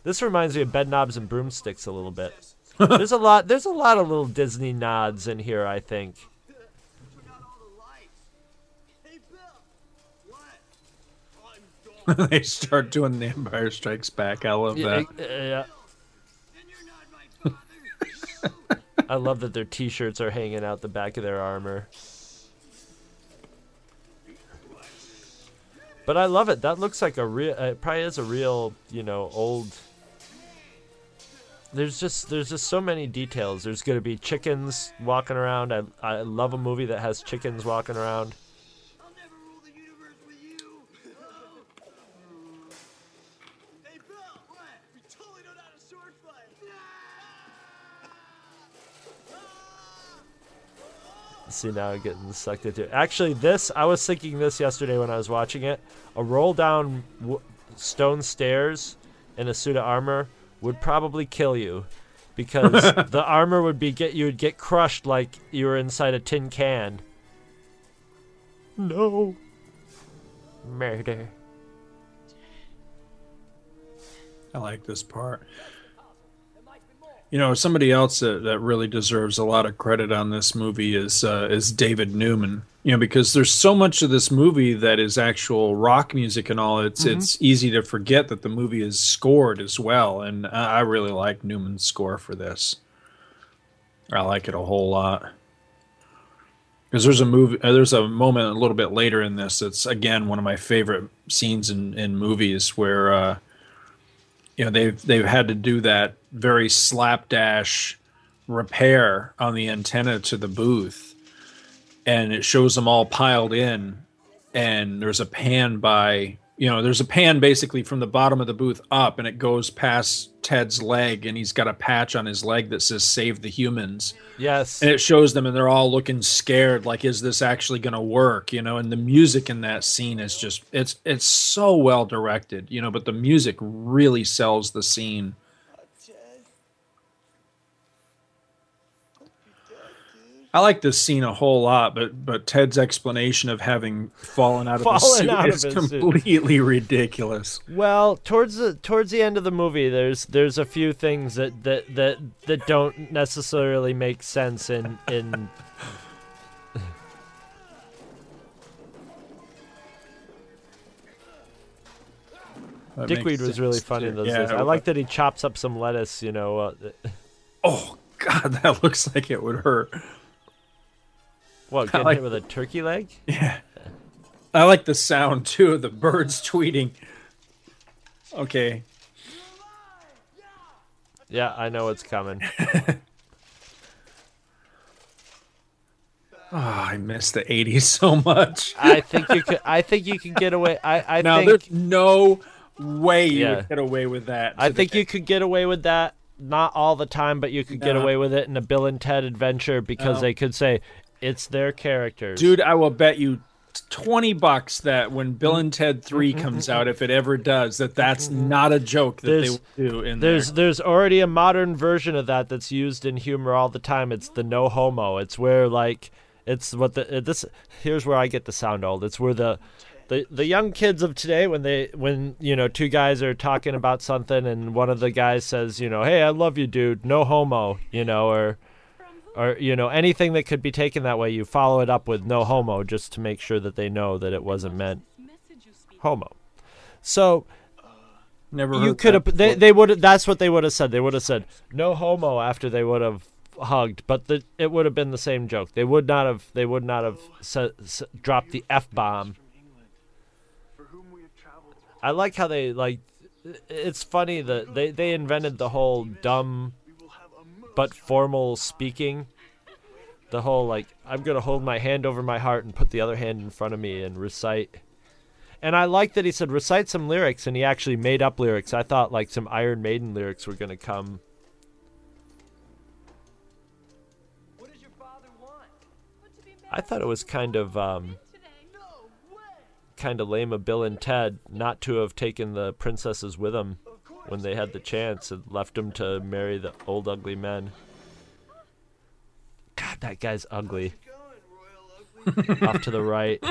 This reminds me of Bedknobs and Broomsticks a little bit. There's a lot of little Disney nods in here, I think. They start doing the Empire Strikes Back. I love that. Yeah. I love that their t-shirts are hanging out the back of their armor. But I love it. That looks like a real. It probably is a real, you know, old. There's just so many details. There's gonna be chickens walking around. I love a movie that has chickens walking around. I'll never rule the universe with you. Hey Bill, what? We totally don't know how to sword fight. See, now I'm getting sucked into. Actually, this I was thinking this yesterday when I was watching it. A roll-down stone stairs in a suit of armor would probably kill you, because the armor would be you would get crushed like you were inside a tin can. No. Murder. I like this part. You know, somebody else that really deserves a lot of credit on this movie is David Newman. You know, because there's so much of this movie that is actual rock music and all. It's easy to forget that the movie is scored as well, and I really like Newman's score for this. I like it a whole lot. Because there's a moment a little bit later in this that's again one of my favorite scenes in movies where. You know, they've had to do that very slapdash repair on the antenna to the booth, and it shows them all piled in, and there's a pan basically from the bottom of the booth up, and it goes past Ted's leg, and he's got a patch on his leg that says "Save the Humans." Yes, and it shows them, and they're all looking scared, like, is this actually going to work? You know, and the music in that scene is just it's so well directed, you know. But the music really sells the scene. I like this scene a whole lot, but Ted's explanation of having fallen out of his suit is completely ridiculous. Well, towards the end of the movie, there's a few things that don't necessarily make sense in Dickweed was really funny in those days. I like that he chops up some lettuce, you know. Oh, God, that looks like it would hurt. What, getting hit with a turkey leg? Yeah. I like the sound, too, of the birds tweeting. Okay. Yeah, I know it's coming. Oh, I miss the 80s so much. I think you can get away. There's no way you would get away with that. I think you could get away with that. Not all the time, but you could get away with it in a Bill and Ted Adventure because they could say it's their characters. Dude, I will bet you $20 that when Bill and Ted 3 comes out, if it ever does, that's not a joke that they will do in There's already a modern version of that that's used in humor all the time. It's the no homo. It's where here's where I get the sound old. It's where the young kids of today, when two guys are talking about something and one of the guys says, hey, I love you, dude, no homo, or anything that could be taken that way, you follow it up with no homo just to make sure that they know that it wasn't meant homo. So never you could have they would that's what they would have said. They would have said no homo after they would have hugged, but it would have been the same joke. They would not have dropped the F-bomb. I like how they it's funny that they invented the whole dumb but formal speaking. The whole I'm going to hold my hand over my heart and put the other hand in front of me and recite. And I like that he said recite some lyrics, and he actually made up lyrics. I thought some Iron Maiden lyrics were going to come. What does your father want? I thought it was kind of lame of Bill and Ted not to have taken the princesses with them when they had the chance and left them to marry the old ugly men. God, that guy's ugly. Off to the right.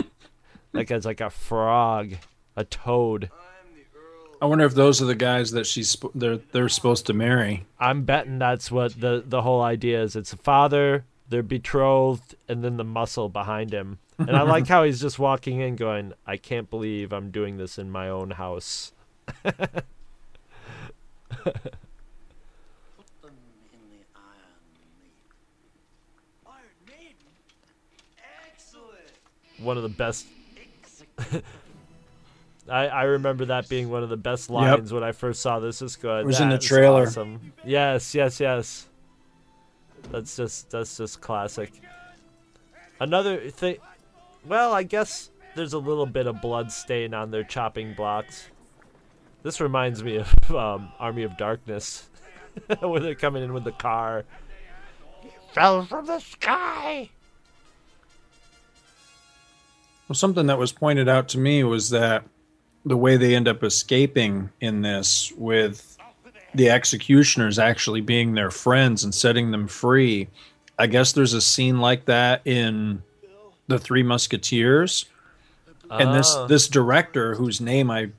That guy's like a frog, a toad. I wonder if those are the guys that they're supposed to marry. I'm betting that's what the whole idea is. It's a father, they're betrothed, and then the muscle behind him. And I like how he's just walking in going, I can't believe I'm doing this in my own house. Put them in the Iron Maiden. Iron Maiden? Excellent! One of the best. I remember that being one of the best lines when I first saw this. It's good. It was in the trailer. Awesome. Yes. That's just classic. Another thing, well, I guess there's a little bit of blood stain on their chopping blocks. This reminds me of Army of Darkness, where they're coming in with the car. He fell from the sky! Well, something that was pointed out to me was that the way they end up escaping in this, with the executioners actually being their friends and setting them free, I guess there's a scene like that in The Three Musketeers. And this director, whose name I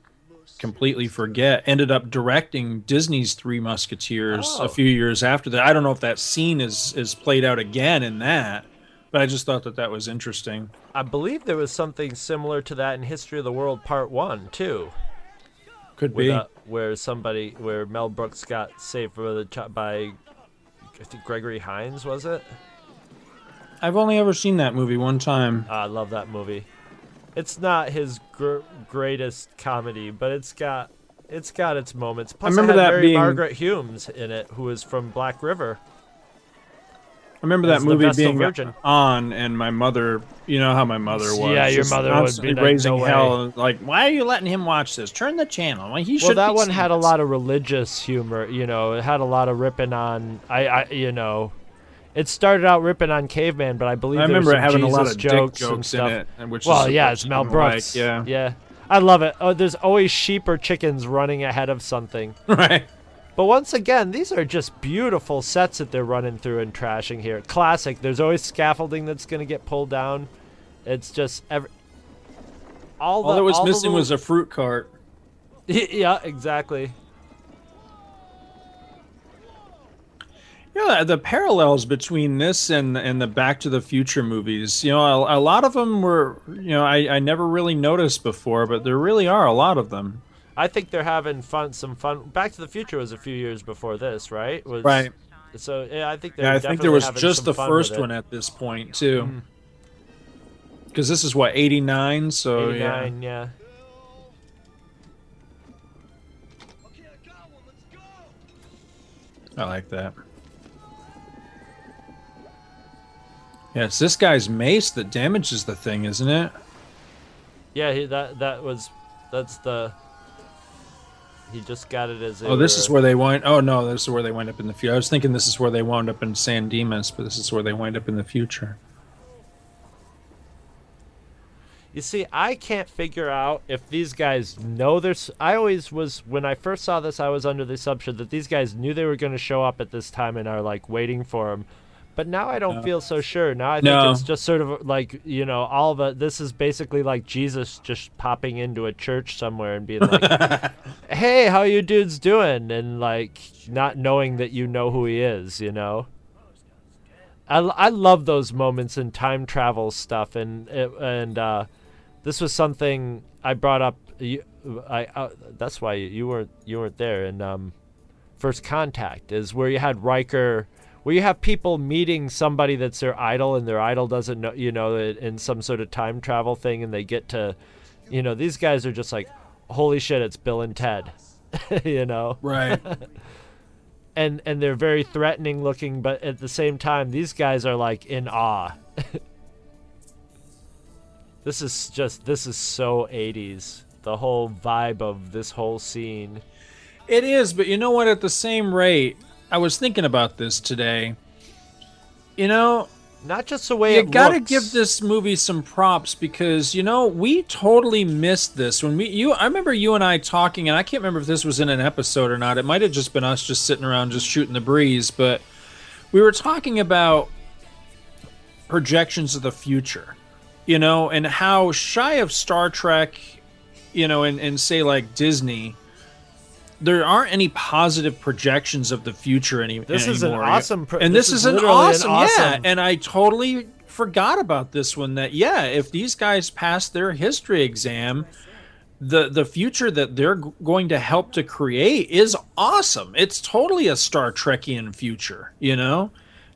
completely forget, ended up directing Disney's Three Musketeers a few years after that. I don't know if that scene is played out again in that, but I just thought that was interesting. I believe there was something similar to that in History of the World Part 1, too. Could be. Where Mel Brooks got saved by... I think Gregory Hines, was it? I've only ever seen that movie one time. I love that movie. It's not his greatest comedy, but it's got its moments. Plus, I remember Margaret Humes in it, who is from Black River. I remember that movie being on, and my mother, you know how my mother was. Yeah, your mother was raising hell. Why are you letting him watch this? Turn the channel. That one had a lot of religious humor. It had a lot of ripping on. It started out ripping on Caveman, but I believe I remember it having a lot of jokes and stuff. Well, yeah, it's Mel Brooks. Yeah, I love it. Oh, there's always sheep or chickens running ahead of something. Right. But once again, these are just beautiful sets that they're running through and trashing here. Classic. There's always scaffolding that's going to get pulled down. It's just all that was missing was a fruit cart. Yeah, exactly. The parallels between this and the Back to the Future movies, a lot of them were, I never really noticed before, but there really are a lot of them. I think they're having some fun. Back to the Future was a few years before this, right? Right. So yeah, I think they're definitely having some fun. I think there was just the first one at this point too, because this is what, 89. So 89, yeah. Okay, I got one. Let's go. I like that. Yeah, it's this guy's mace that damages the thing, isn't it? Yeah, he just got it as. Oh, this is where they wind. Oh no, this is where they wind up in the future. I was thinking this is where they wound up in San Dimas, but this is where they wind up in the future. You see, I can't figure out if these guys know this. I always was, when I first saw this, I was under the assumption that these guys knew they were going to show up at this time and are, like, waiting for them. But now I don't feel so sure. Now I think it's just sort of like, you know, all of a, this is basically like Jesus just popping into a church somewhere and being like, hey, how you dudes doing? And, like, not knowing that you know who he is, you know? I love those moments in time travel stuff and this was something I brought up. That's why you weren't there. And First Contact is where you had Riker, where you have people meeting somebody that's their idol, and their idol doesn't know, you know, in some sort of time travel thing, and they get to, you know, these guys are just like, holy shit, it's Bill and Ted, you know, right? and they're very threatening looking, but at the same time, these guys are like in awe. This is so 80s. The whole vibe of this whole scene. It is, but you know what? At the same rate, I was thinking about this today. You know, not just the way it looks. You gotta give this movie some props because, you know, we totally missed this when I remember you and I talking, and I can't remember if this was in an episode or not. It might have just been us just sitting around just shooting the breeze, but we were talking about projections of the future. You know, and how shy of Star Trek, you know, and say like Disney, there aren't any positive projections of the future anymore. This is an awesome. And this is an awesome. Yeah, and I totally forgot about this one. That yeah, if these guys pass their history exam, the future that they're going to help to create is awesome. It's totally a Star Trekian future, you know.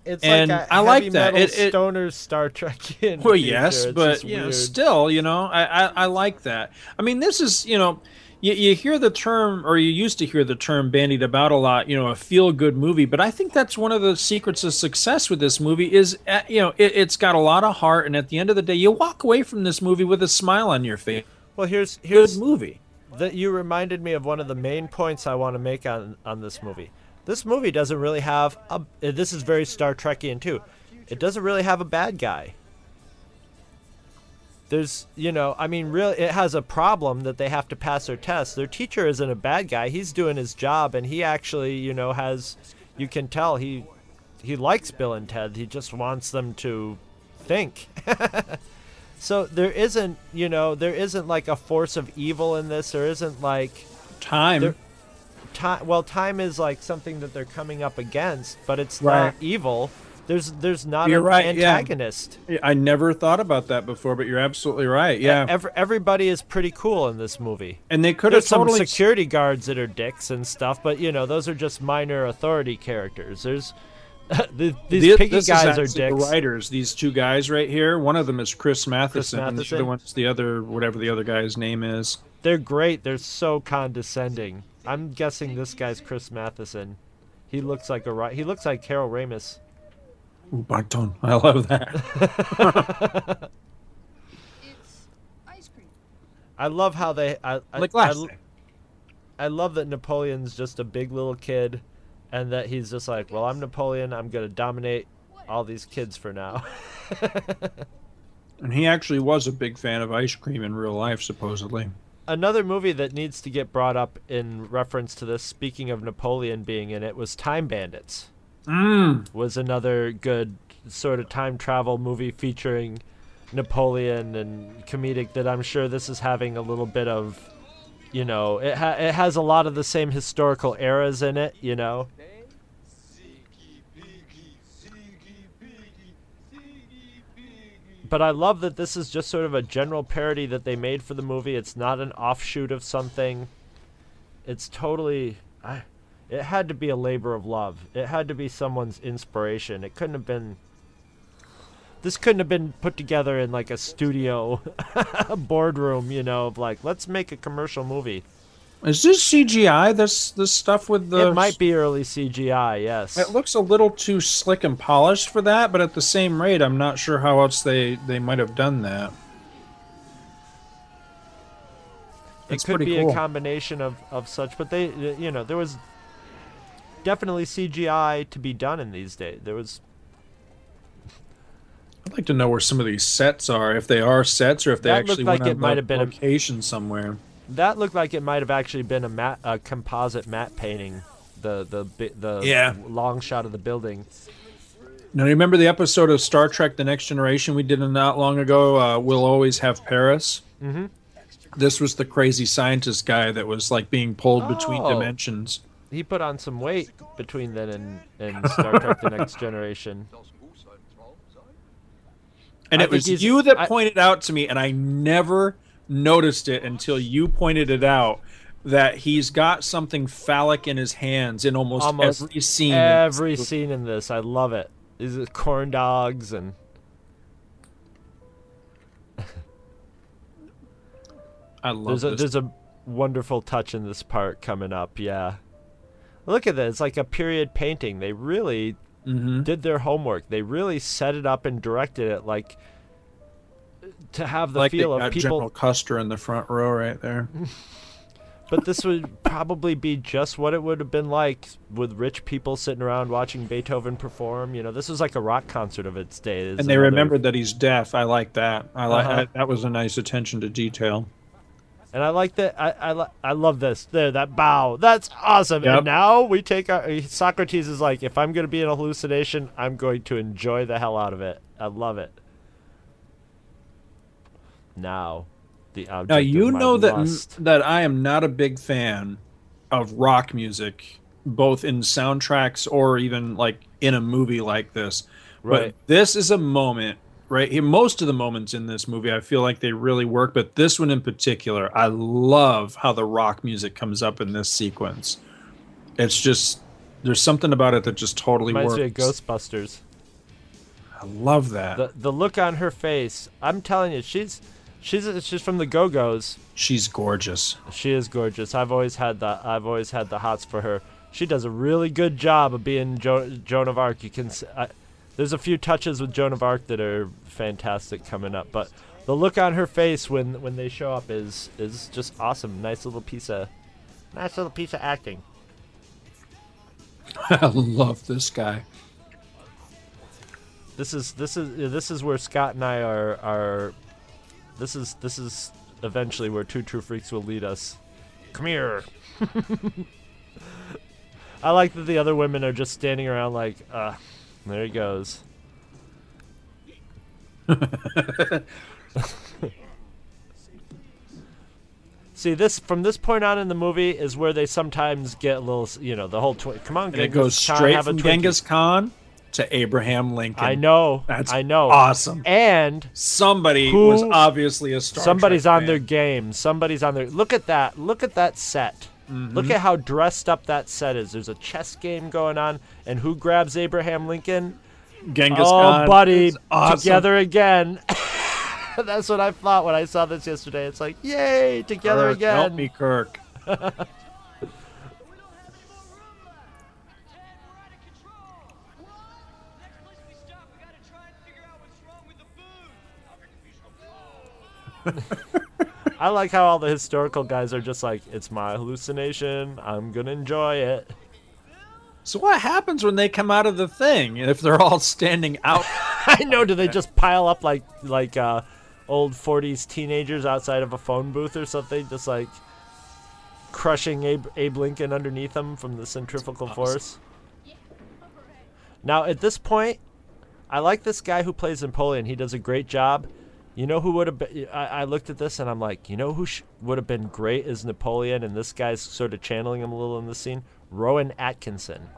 It's and like a I like that. It Stoner's Star Trek. In well, future. Yes, it's but you know, still, you know, I like that. I mean, this is, you know, you hear the term, or you used to hear the term bandied about a lot, you know, a feel-good movie. But I think that's one of the secrets of success with this movie is, you know, it's got a lot of heart. And at the end of the day, you walk away from this movie with a smile on your face. Well, here's good movie. You reminded me of one of the main points I want to make on this movie. This movie doesn't really have this is very Star Trekian too. It doesn't really have a bad guy. There's, you know, I mean, really, it has a problem that they have to pass their test. Their teacher isn't a bad guy. He's doing his job, and he actually, you know, has, you can tell he likes Bill and Ted. He just wants them to think. So there isn't, you know, there isn't like a force of evil in this. There isn't like time. Time is like something that they're coming up against, but it's not evil. There's not an antagonist. Yeah. I never thought about that before, but you're absolutely right. Yeah, everybody is pretty cool in this movie, and they could have totally some security guards that are dicks and stuff, but you know, those are just minor authority characters. There's these piggy guys are dicks. The writers, these two guys right here. One of them is Chris Matheson, and the other one's the other, whatever the other guy's name is. They're great. They're so condescending. I'm guessing this guy's Chris Matheson. He looks like he looks like Carol Ramis. Ooh, Barton. I love that. It's ice cream. I love how they I love that Napoleon's just a big little kid, and that he's just like, well, I'm Napoleon. I'm going to dominate all these kids for now. And he actually was a big fan of ice cream in real life, supposedly. Another movie that needs to get brought up in reference to this, speaking of Napoleon being in it, was Time Bandits. Was another good sort of time travel movie featuring Napoleon and comedic, that I'm sure this is having a little bit of, you know, it has a lot of the same historical eras in it, you know. But I love that this is just sort of a general parody that they made for the movie. It's not an offshoot of something. It's totally... it had to be a labor of love. It had to be someone's inspiration. It couldn't have been... This couldn't have been put together in like a studio boardroom, you know, of like, let's make a commercial movie. Is this CGI? This stuff with the... It might be early CGI, yes. It looks a little too slick and polished for that, but at the same rate, I'm not sure how else they might have done that. It could be a combination of such, but they, you know, there was definitely CGI to be done in these days. There was... I'd like to know where some of these sets are, if they are sets or if they actually went on a location somewhere. That looked like it might have actually been a composite matte painting, the long shot of the building. Now, remember the episode of Star Trek: The Next Generation we did not long ago? We'll Always Have Paris. Mm-hmm. This was the crazy scientist guy that was like being pulled between dimensions. He put on some weight between then and Star Trek: The Next Generation. And it was you that pointed out to me, and I never noticed it until you pointed it out, that he's got something phallic in his hands in almost every scene. Every scene in this, I love it. Is it corn dogs and? I love this. There's a wonderful touch in this part coming up. Yeah, look at this. It's like a period painting. They really did their homework. They really set it up and directed it like. To have the feel of people. General Custer in the front row right there. But this would probably be just what it would have been like with rich people sitting around watching Beethoven perform. You know, this was like a rock concert of its day. And they remembered that he's deaf. I like that. That was a nice attention to detail. And I like that. I love this. There, that bow. That's awesome. Yep. And now we take our... Socrates is like, if I'm going to be in a hallucination, I'm going to enjoy the hell out of it. I love it. Now, the object. Now you know that I am not a big fan of rock music, both in soundtracks or even like in a movie like this. Right. But this is a moment, right? Most of the moments in this movie, I feel like they really work, but this one in particular, I love how the rock music comes up in this sequence. It's just there's something about it that just totally works. Reminds me of Ghostbusters. I love that. The look on her face. I'm telling you, she's from the Go-Go's. She's gorgeous. She is gorgeous. I've always had the hots for her. She does a really good job of being Joan of Arc. You can there's a few touches with Joan of Arc that are fantastic coming up, but the look on her face when they show up is just awesome. Nice little piece of acting. I love this guy. This is where Scott and I are. This is eventually where Two True Freaks will lead us. Come here. I like that the other women are just standing around like, there he goes. See, from this point on in the movie is where they sometimes get a little, you know, the whole come on, Genghis. It goes straight from Genghis Khan to Abraham Lincoln. I know. That's awesome. And somebody was obviously a Star Trek fan. Somebody's on their game. Somebody's on their... Look at that. Look at that set. Mm-hmm. Look at how dressed up that set is. There's a chess game going on. And who grabs Abraham Lincoln? Genghis Khan. Oh, buddy. Awesome. Together again. That's what I thought when I saw this yesterday. It's like, yay, together Kirk, again. Help me, Kirk. I like how all the historical guys are just like, it's my hallucination, I'm gonna enjoy it. So what happens when they come out of the thing if they're all standing out? I know, do they just pile up like old 40s teenagers outside of a phone booth or something, just like crushing Abe Lincoln underneath them from the centrifugal force? Now at this point, I like this guy who plays Napoleon. He does a great job. You know who would have been... I looked at this and I'm like, you know who would have been great as Napoleon, and this guy's sort of channeling him a little in the scene? Rowan Atkinson.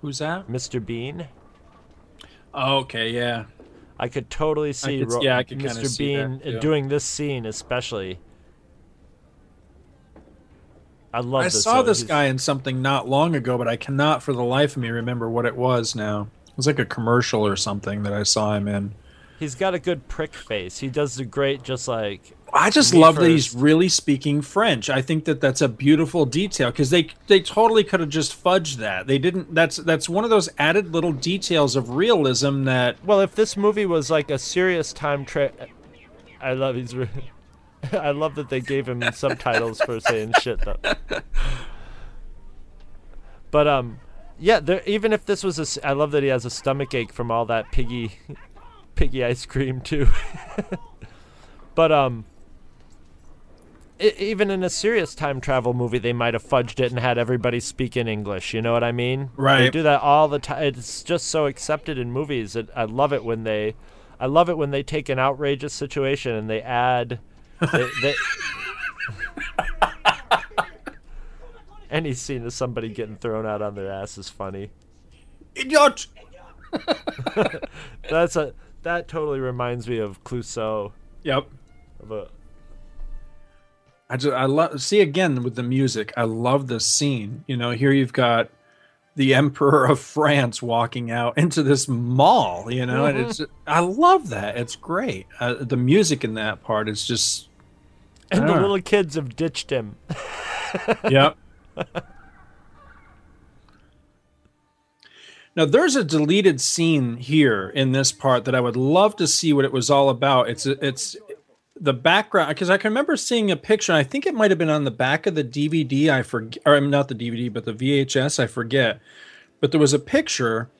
Who's that? Mr. Bean. Oh, okay, yeah. I could totally see Mr. Bean doing this scene especially. I love this. I saw this guy in something not long ago, but I cannot for the life of me remember what it was now. It was like a commercial or something that I saw him in. He's got a good prick face. He does the great, just like I just love that he's really speaking French. I think that that's a beautiful detail because they totally could have just fudged that. They didn't. That's one of those added little details of realism that. Well, if this movie was like a serious time trip, I love that they gave him subtitles for saying shit though. But yeah. Even if this was I love that he has a stomach ache from all that piggy ice cream too. But even in a serious time travel movie, they might have fudged it and had everybody speak in English. You know what I mean? Right. They do that all the time. It's just so accepted in movies. I love it when they take an outrageous situation and they add. Any scene of somebody getting thrown out on their ass is funny. Idiot. That totally reminds me of Clouseau. Yep. I love. See again with the music. I love this scene. You know, here you've got the Emperor of France walking out into this mall. You know, and it's. I love that. It's great. The music in that part is just. And the little kids have ditched him. Yep. Now, there's a deleted scene here in this part that I would love to see what it was all about. It's the background, because I can remember seeing a picture. I think it might have been on the back of the DVD. I forget, or not the DVD, but the VHS. I forget. But there was a picture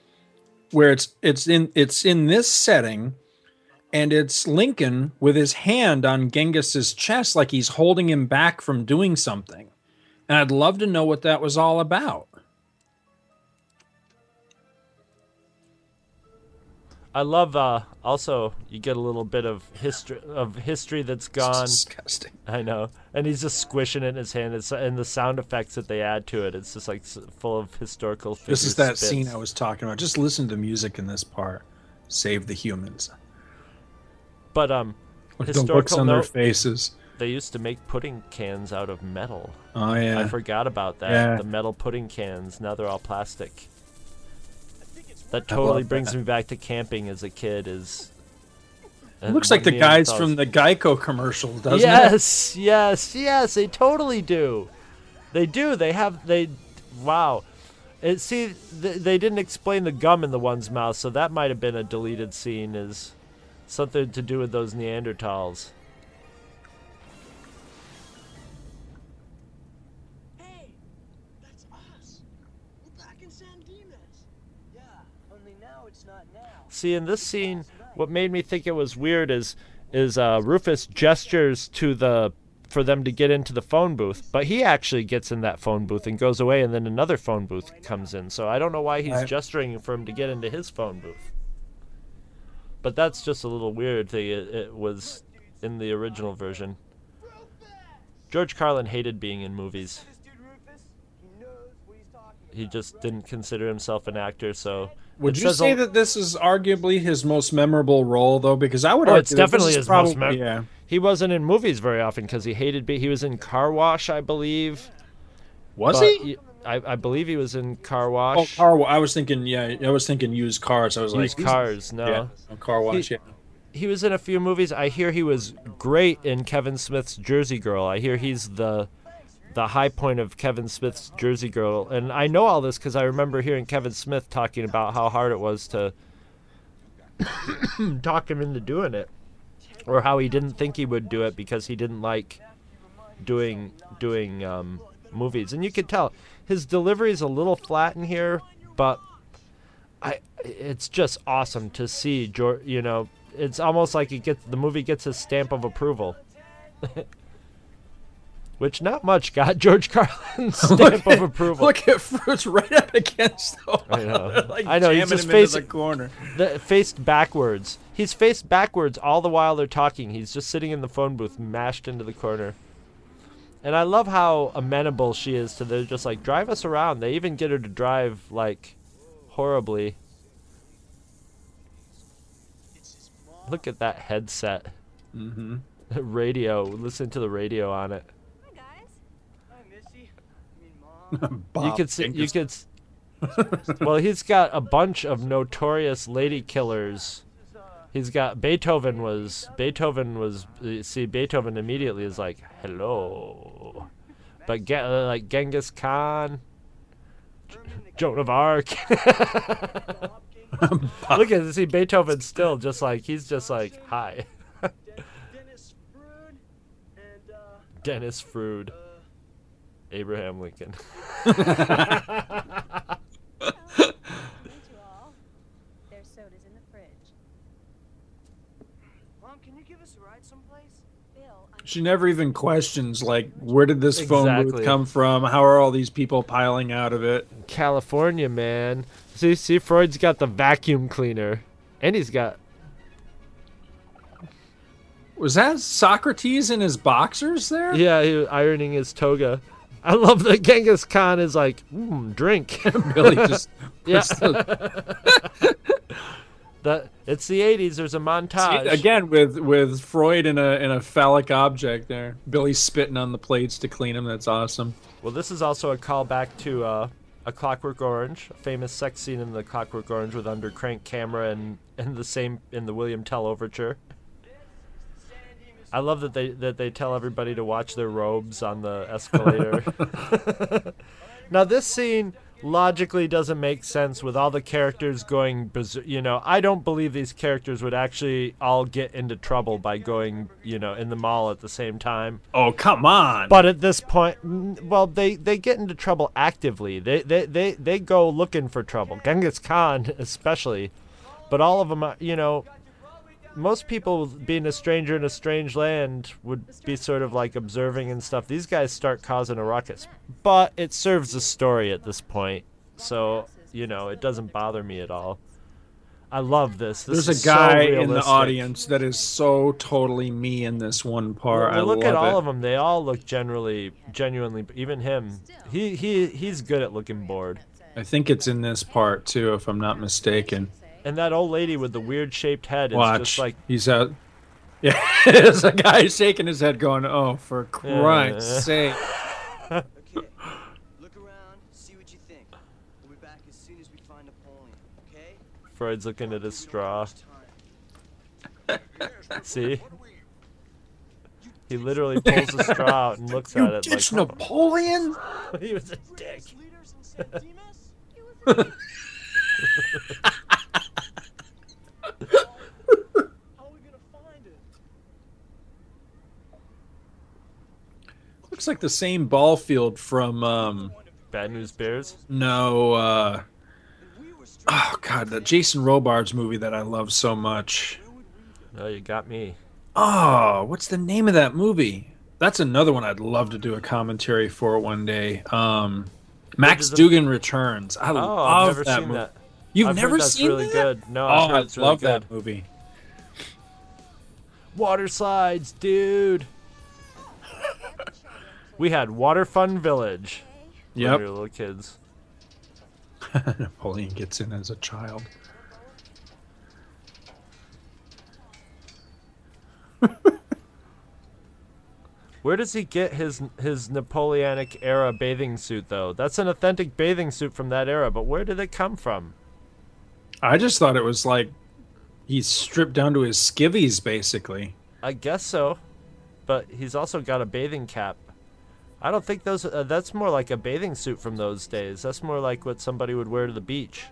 where it's in this setting, and it's Lincoln with his hand on Genghis's chest, like he's holding him back from doing something. And I'd love to know what that was all about. I love. Also, you get a little bit of history that's gone. It's disgusting. I know, and he's just squishing it in his hand. And the sound effects that they add to it, it's just like full of historical. This is that scene I was talking about. Just listen to the music in this part. Save the humans. But look at the looks on their faces. They used to make pudding cans out of metal. Oh yeah, I forgot about that. Yeah. The metal pudding cans. Now they're all plastic. That totally brings me back to camping as a kid. It looks like the guys from the Geico commercial, doesn't it? Yes. They totally do. Wow. See, they didn't explain the gum in the one's mouth, so that might have been a deleted scene. Is something to do with those Neanderthals. See, in this scene, what made me think it was weird is Rufus gestures for them to get into the phone booth, but he actually gets in that phone booth and goes away, and then another phone booth comes in. So I don't know why he's gesturing for him to get into his phone booth. But that's just a little weird thing. It was in the original version. George Carlin hated being in movies. He just didn't consider himself an actor, so... Would you say that this is arguably his most memorable role, though? Because I would argue it's definitely his most memorable. Yeah. He wasn't in movies very often because he hated being. He was in Car Wash, I believe. Was he? I believe he was in Car Wash. Oh, Car Wash. I was thinking, used cars. I was used like cars. No, yeah, Car Wash. He was in a few movies. I hear he was great in Kevin Smith's Jersey Girl. I hear he's the high point of Kevin Smith's Jersey Girl. And I know all this because I remember hearing Kevin Smith talking about how hard it was to talk him into doing it, or how he didn't think he would do it because he didn't like doing movies. And you could tell his delivery is a little flat in here, but it's just awesome to see. You know, it's almost like the movie gets his stamp of approval. Which not much got George Carlin's stamp of approval. Look at Fruit's right up against the wall. I know. He's just facing the corner. Faced backwards. He's faced backwards all the while they're talking. He's just sitting in the phone booth, mashed into the corner. And I love how amenable she is to. They're just like, drive us around. They even get her to drive like horribly. Look at that headset. Mm-hmm. Radio. Listen to the radio on it. You could. Well, he's got a bunch of notorious lady killers. He's got Beethoven was see, Beethoven immediately is like, hello. But like Genghis Khan, Joan of Arc. Look at see Beethoven still just like he's just like hi. Dennis Frood, Abraham Lincoln. There's sodas in the fridge. Mom, can you give us a ride someplace? She never even questions, like, where did this phone booth come from? How are all these people piling out of it? California, man. See, Freud's got the vacuum cleaner. And he's got... Was that Socrates in his boxers there? Yeah, he was ironing his toga. I love that Genghis Khan is like, drink. Billy just... Yeah. It's the 80s. There's a montage. See, again, with Freud in a phallic object there. Billy's spitting on the plates to clean them. That's awesome. Well, this is also a callback to a Clockwork Orange, a famous sex scene in the Clockwork Orange with undercrank camera and in the William Tell overture. I love that they tell everybody to watch their robes on the escalator. Now this scene logically doesn't make sense with all the characters going berserk. You know, I don't believe these characters would actually all get into trouble by going, you know, in the mall at the same time. Oh, come on. But at this point, well, they get into trouble actively. They go looking for trouble. Genghis Khan especially. But all of them are, you know, most people being a stranger in a strange land would be sort of like observing and stuff. These guys start causing a ruckus, but it serves the story at this point, so you know it doesn't bother me at all. I love this. There's a guy in the audience that is so totally me in this one part. I look at all of them; they all look genuinely. Even him, he's good at looking bored. I think it's in this part too, if I'm not mistaken. And that old lady with the weird-shaped head is just like... He's out. Yeah, there's a guy shaking his head going, oh, for Christ's sake. Okay, look around, see what you think. We'll be back as soon as we find Napoleon, okay? Freud's looking at his straw. See? He literally pulls the straw out and looks at it like... It's Napoleon? He was a dick. Looks like the same ball field from Bad News Bears. No, oh god, the Jason Robards movie that I love so much. Oh, you got me. Oh, what's the name of that movie? That's another one I'd love to do a commentary for one day. Max Dugan Returns. I love that movie. You've never seen that? That's really good. No, I love that movie. Water slides, dude. We had Water Fun Village. Yep. When we were little kids. Napoleon gets in as a child. Where does he get his Napoleonic era bathing suit though? That's an authentic bathing suit from that era, but where did it come from? I just thought it was like he's stripped down to his skivvies basically. I guess so. But he's also got a bathing cap. I don't think those... that's more like a bathing suit from those days. That's more like what somebody would wear to the beach.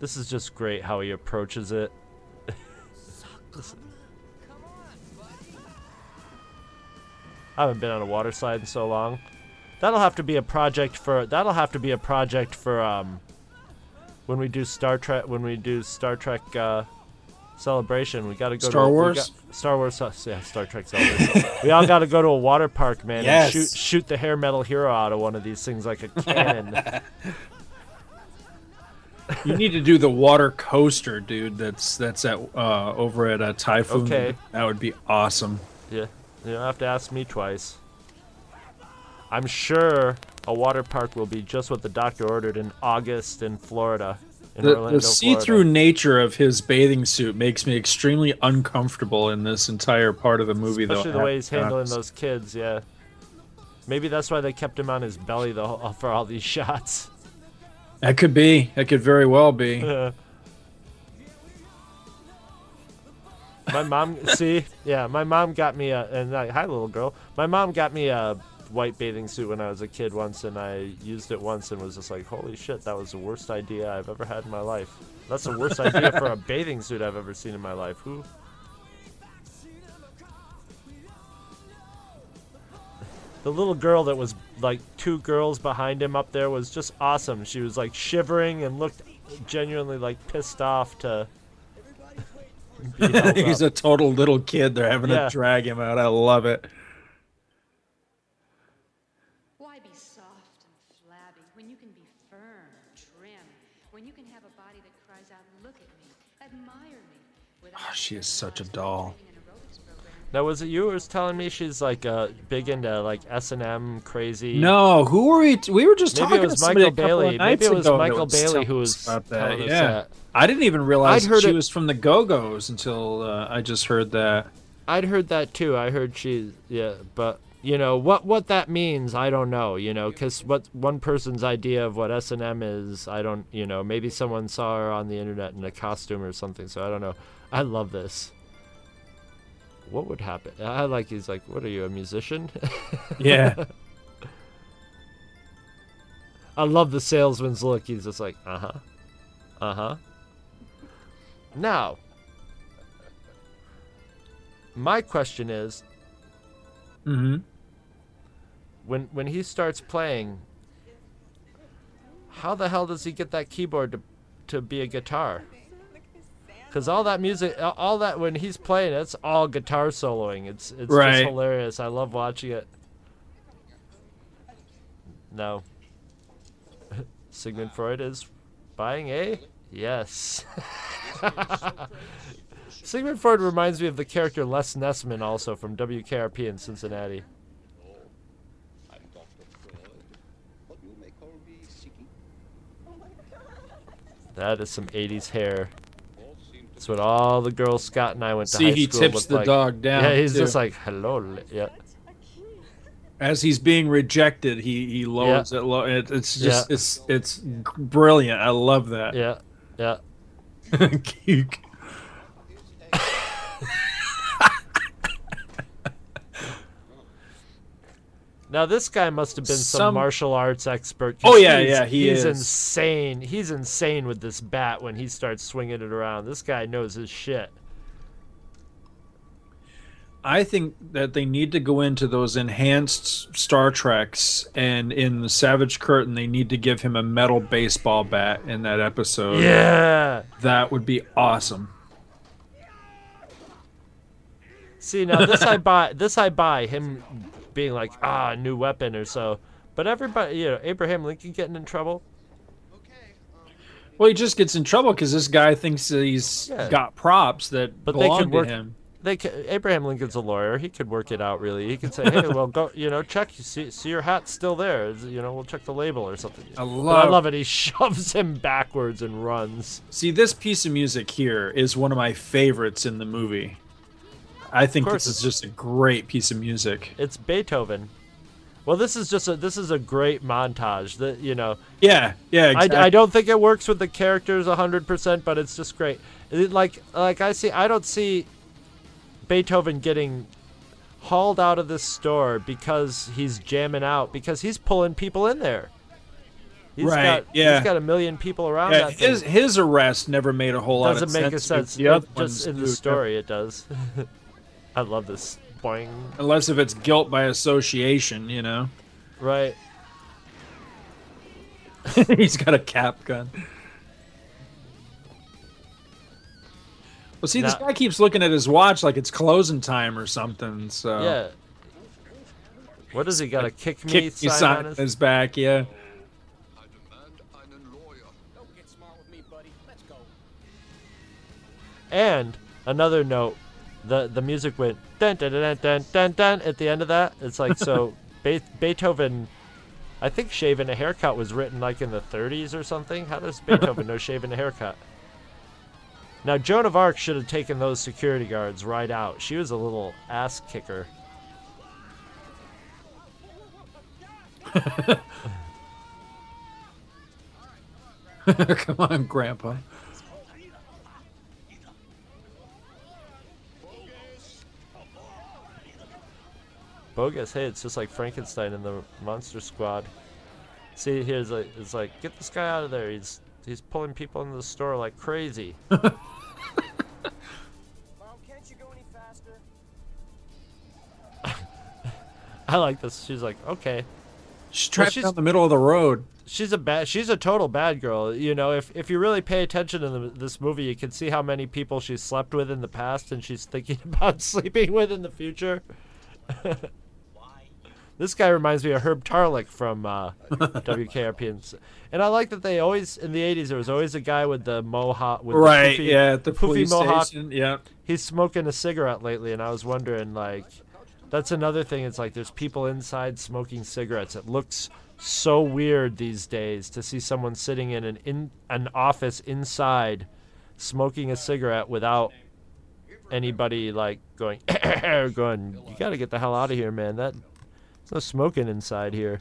This is just great how he approaches it. I haven't been on a water slide in so long. That'll have to be a project for... when we do Star Trek... Celebration. We got to go Star Wars. Star Wars. Yeah, Star Trek Celebration. We all got to go to a water park, man. Yes. And shoot the hair metal hero out of one of these things like a cannon. You need to do the water coaster, dude. That's at over at Typhoon. Okay. That would be awesome. Yeah, you don't have to ask me twice. I'm sure a water park will be just what the doctor ordered in August in Florida. The see-through nature of his bathing suit makes me extremely uncomfortable in this entire part of the movie, especially the way he's handling those kids. Yeah, maybe that's why they kept him on his belly for all these shots. That could be. That could very well be. My mom, see, yeah, my mom got me a, and I, hi little girl, my mom got me a white bathing suit when I was a kid once, and I used it once and was just like, holy shit, that was the worst idea I've ever had in my life. That's the worst idea for a bathing suit I've ever seen in my life. Who? The little girl that was like two girls behind him up there was just awesome. She was like shivering and looked genuinely like pissed off to be held up. He's a total little kid. They're having to drag him out. I love it. Oh, she is such a doll. Now, was it you who was telling me she's like big into like S&M crazy? No, who were we? We were just talking about somebody a couple of nights ago. Maybe it was Michael Bailey who was about that. Yeah, I didn't even realize she was from the Go-Go's until I just heard that. I'd heard that too. I heard she, yeah, but you know what that means, I don't know. You know, because what one person's idea of what S&M is, I don't. You know, maybe someone saw her on the internet in a costume or something. So I don't know. I love this. What would happen? I like, he's like, what are you, a musician? Yeah. I love the salesman's look. He's just like, uh-huh. Uh-huh. Now, my question is, when he starts playing, how the hell does he get that keyboard to be a guitar? Because all that music, all that, when he's playing, it's all guitar soloing. It's right. Just hilarious. I love watching it. No. Sigmund Freud is buying a? Yes. Sigmund Freud reminds me of the character Les Nessman, also from WKRP in Cincinnati. That is some 80s hair. That's what all the girls Scott and I went to high school looked like. See, he tips the dog down. Yeah, he's just like, hello. Yeah. As he's being rejected, he lowers it low. It's just it's brilliant. I love that. Yeah, yeah. Geek. Now this guy must have been some martial arts expert. Oh yeah, he is insane. He's insane with this bat when he starts swinging it around. This guy knows his shit. I think that they need to go into those enhanced Star Treks, and in the Savage Curtain, they need to give him a metal baseball bat in that episode. Yeah, that would be awesome. See, now this I buy. This I buy him. Being like, a new weapon or so. But everybody, you know, Abraham Lincoln getting in trouble. Well, he just gets in trouble because this guy thinks that he's got props that belong to him. Abraham Lincoln's a lawyer. He could work it out, really. He could say, hey, well, go, you know, check. See your hat's still there. You know, we'll check the label or something. I love it. He shoves him backwards and runs. See, this piece of music here is one of my favorites in the movie. I think this is just a great piece of music. It's Beethoven. Well, this is just this is a great montage. That, you know. Yeah, yeah. Exactly. I don't think it works with the characters 100%, but it's just great. Like I don't see Beethoven getting hauled out of this store because he's jamming out, because he's pulling people in there. He's got a million people around. Yeah, that his arrest never made a whole lot of sense. Doesn't make sense. Just in the story, it does. I love this. Boing. Unless if it's guilt by association, you know. Right. He's got a cap gun. Well, see, this guy keeps looking at his watch like it's closing time or something. So. Yeah. What does he got? A kick me sign on his back, yeah. And another note. The music went dun, dun dun dun dun dun at the end of that. It's like, so Beethoven, I think shaving a haircut was written like in the 30s or something. How does Beethoven know shaving a haircut? Now Joan of Arc should have taken those security guards right out. She was a little ass kicker. Come on, Grandpa. bogus. Hey, it's just like Frankenstein in the Monster Squad. See, here's like, it's like, get this guy out of there. He's pulling people into the store like crazy. Mom, can't you go any faster? I like this. She's like, okay. She's trapped down the middle of the road. She's a total bad girl. You know, if you really pay attention to this movie, you can see how many people she's slept with in the past and she's thinking about sleeping with in the future. This guy reminds me of Herb Tarlick from WKRP. And I like that they always, in the 80s, there was always a guy with the mohawk. With right, the poofy, yeah, the police mohawk. Station, yeah. He's smoking a cigarette lately, and I was wondering, like, that's another thing. It's like there's people inside smoking cigarettes. It looks so weird these days to see someone sitting in an office inside smoking a cigarette without anybody, like, going, going, you got to get the hell out of here, man. That... no smoking inside here.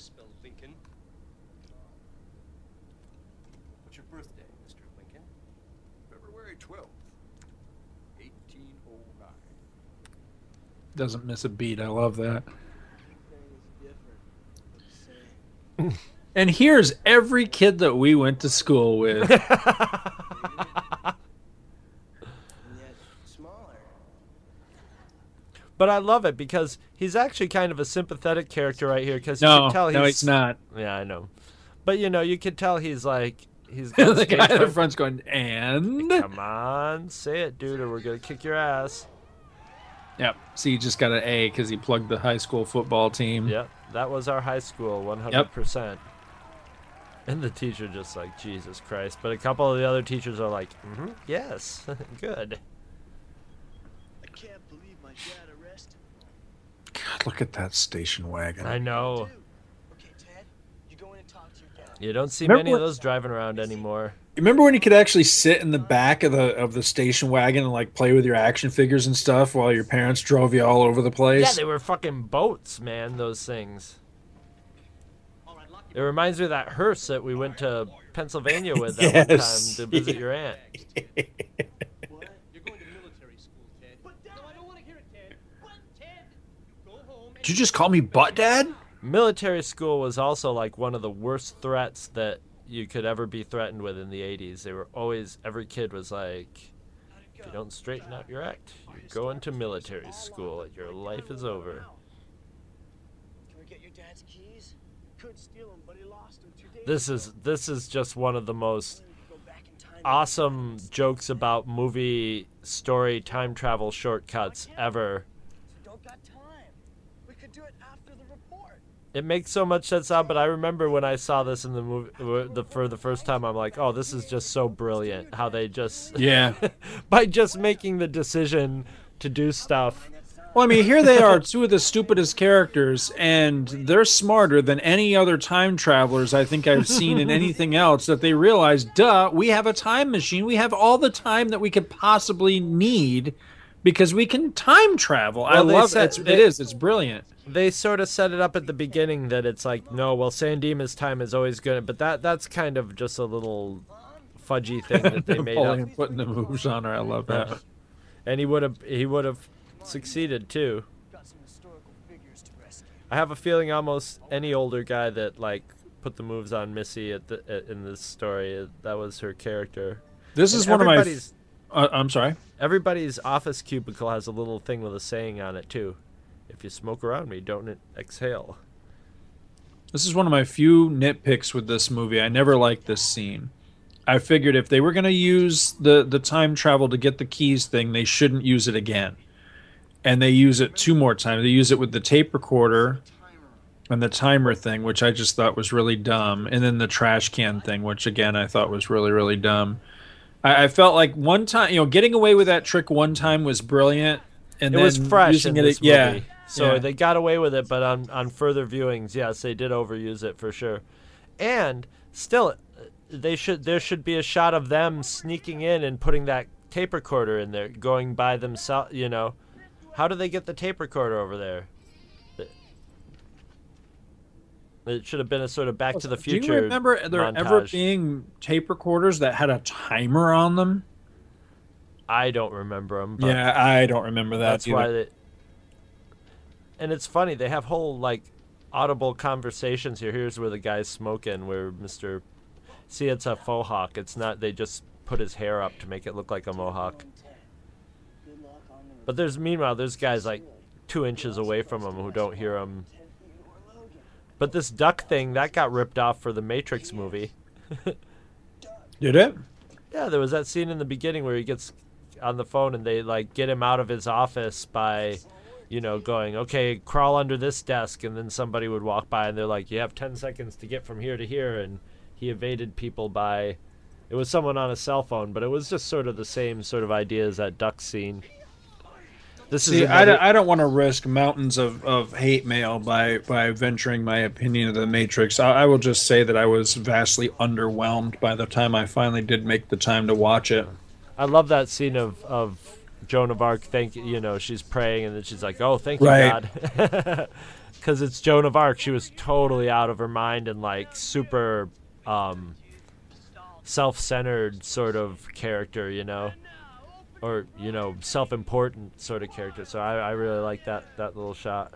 What's your birthday, Mr. Lincoln? February 12th, 1809. Doesn't miss a beat. I love that. And here's every kid that we went to school with. But I love it because he's actually kind of a sympathetic character right here. Because you can tell he's, no, he's not. Yeah, I know. But, you know, you can tell he's like... he's got the guy in front's going, and... like, come on, say it, dude, or we're going to kick your ass. Yep. So he just got an A because he plugged the high school football team. Yep. That was our high school, 100%. Yep. And the teacher just like, Jesus Christ. But a couple of the other teachers are like, mm-hmm, yes, good. I can't believe my dad... God, look at that station wagon. I know. You don't see many of those driving around anymore. You remember when you could actually sit in the back of the station wagon and like play with your action figures and stuff while your parents drove you all over the place? Yeah, they were fucking boats, man, those things. It reminds me of that hearse that we went to Pennsylvania with that yes. one time to visit your aunt. Did you just call me butt dad? Military school was also like one of the worst threats that you could ever be threatened with in the 80s. They were always, every kid was like, if you don't straighten out your act, you're going to military school. Your life is over. Can we get your dad's keys? Couldn't steal them, but he lost them 2 days ago. This is just one of the most awesome jokes about movie story time travel shortcuts ever. It makes so much sense now, but I remember when I saw this in the movie for the first time, I'm like, oh, this is just so brilliant how they just... yeah. By just making the decision to do stuff. Well, I mean, here they are, two of the stupidest characters, and they're smarter than any other time travelers I think I've seen in anything else, that they realize, duh, we have a time machine. We have all the time that we could possibly need because we can time travel. Well, I love it. It's brilliant. They sort of set it up at the beginning that it's like, no, well, San Dimas' time is always good, but that's kind of just a little fudgy thing that they made up. Putting the moves on her, I love that. And he would have succeeded too. I have a feeling almost any older guy that like put the moves on Missy in this story, that was her character. This is one of my. I'm sorry. Everybody's office cubicle has a little thing with a saying on it too. If you smoke around me, don't exhale. This is one of my few nitpicks with this movie. I never liked this scene. I figured if they were going to use the time travel to get the keys thing, they shouldn't use it again. And they use it two more times. They use it with the tape recorder and the timer thing, which I just thought was really dumb. And then the trash can thing, which, again, I thought was really, really dumb. I felt like one time, you know, getting away with that trick one time was brilliant. And it was fresh in this movie. Yeah. So they got away with it, but on further viewings, yes, they did overuse it for sure. And still, there should be a shot of them sneaking in and putting that tape recorder in there, going by themselves, you know. How do they get the tape recorder over there? It should have been a sort of Back to the Future montage. Do you remember there ever being tape recorders that had a timer on them? I don't remember them. Yeah, I don't remember that. That's either. Why they, And it's funny, they have whole, like, audible conversations here. Here's where the guy's smoking, where Mr. See, it's a faux hawk. It's not, they just put his hair up to make it look like a mohawk. But there's, meanwhile, there's guys, like, 2 inches away from him who don't hear him. But this duck thing, that got ripped off for the Matrix movie. Did it? Yeah, there was that scene in the beginning where he gets on the phone and they, like, get him out of his office by, you know, going, okay, crawl under this desk, and then somebody would walk by and they're like, you have 10 seconds to get from here to here, and he evaded people by, it was someone on a cell phone, but it was just sort of the same sort of idea as that duck scene. This See, is another... I don't want to risk mountains of hate mail by venturing my opinion of The Matrix. I will just say that I was vastly underwhelmed by the time I finally did make the time to watch it. I love that scene of Joan of Arc, she's praying, and then she's like, oh, thank you, right. God. Because it's Joan of Arc. She was totally out of her mind and, like, super self-centered sort of character, you know, or, you know, self-important sort of character. So I really like that little shot.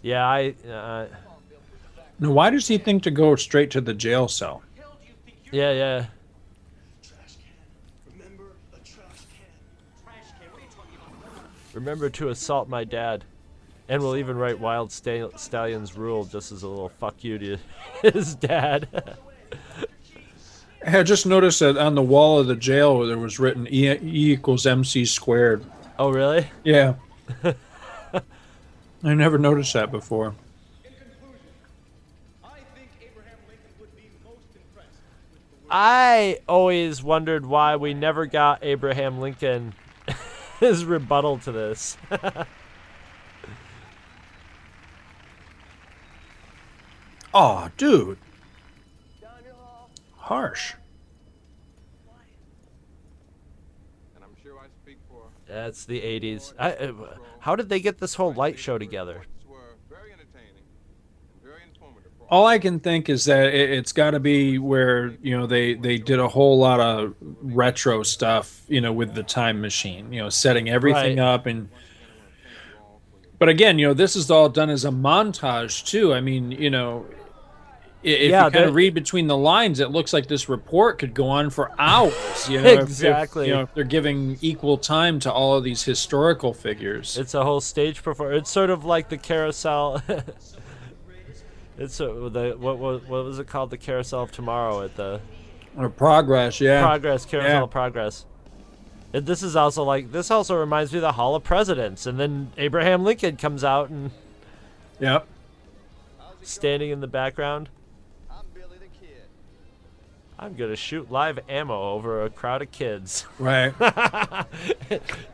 Yeah, Now, why does he think to go straight to the jail cell? Yeah, yeah. Remember to assault my dad. And we'll even write Wild Stallions Rule just as a little fuck you to his dad. I just noticed that on the wall of the jail where there was written E=MC². Oh, really? Yeah. I never noticed that before. I always wondered why we never got Abraham Lincoln... his rebuttal to this. Oh, dude. Harsh. And I'm sure I speak for. That's the 80s. How did they get this whole light show together? All I can think is that it's got to be where, you know, they did a whole lot of retro stuff, you know, with the time machine, you know, setting everything up. And but again, you know, this is all done as a montage too. I mean, you know, if you kind of read between the lines, it looks like this report could go on for hours. You know, exactly. You know, if they're giving equal time to all of these historical figures. It's a whole stage performance. It's sort of like the carousel. It's what was it called? The Carousel of Tomorrow at the... Or Progress, yeah. Progress, Carousel of Progress. And this is also like... This also reminds me of the Hall of Presidents. And then Abraham Lincoln comes out and... Yep. Standing in the background. I'm Billy the Kid. I'm going to shoot live ammo over a crowd of kids. Right.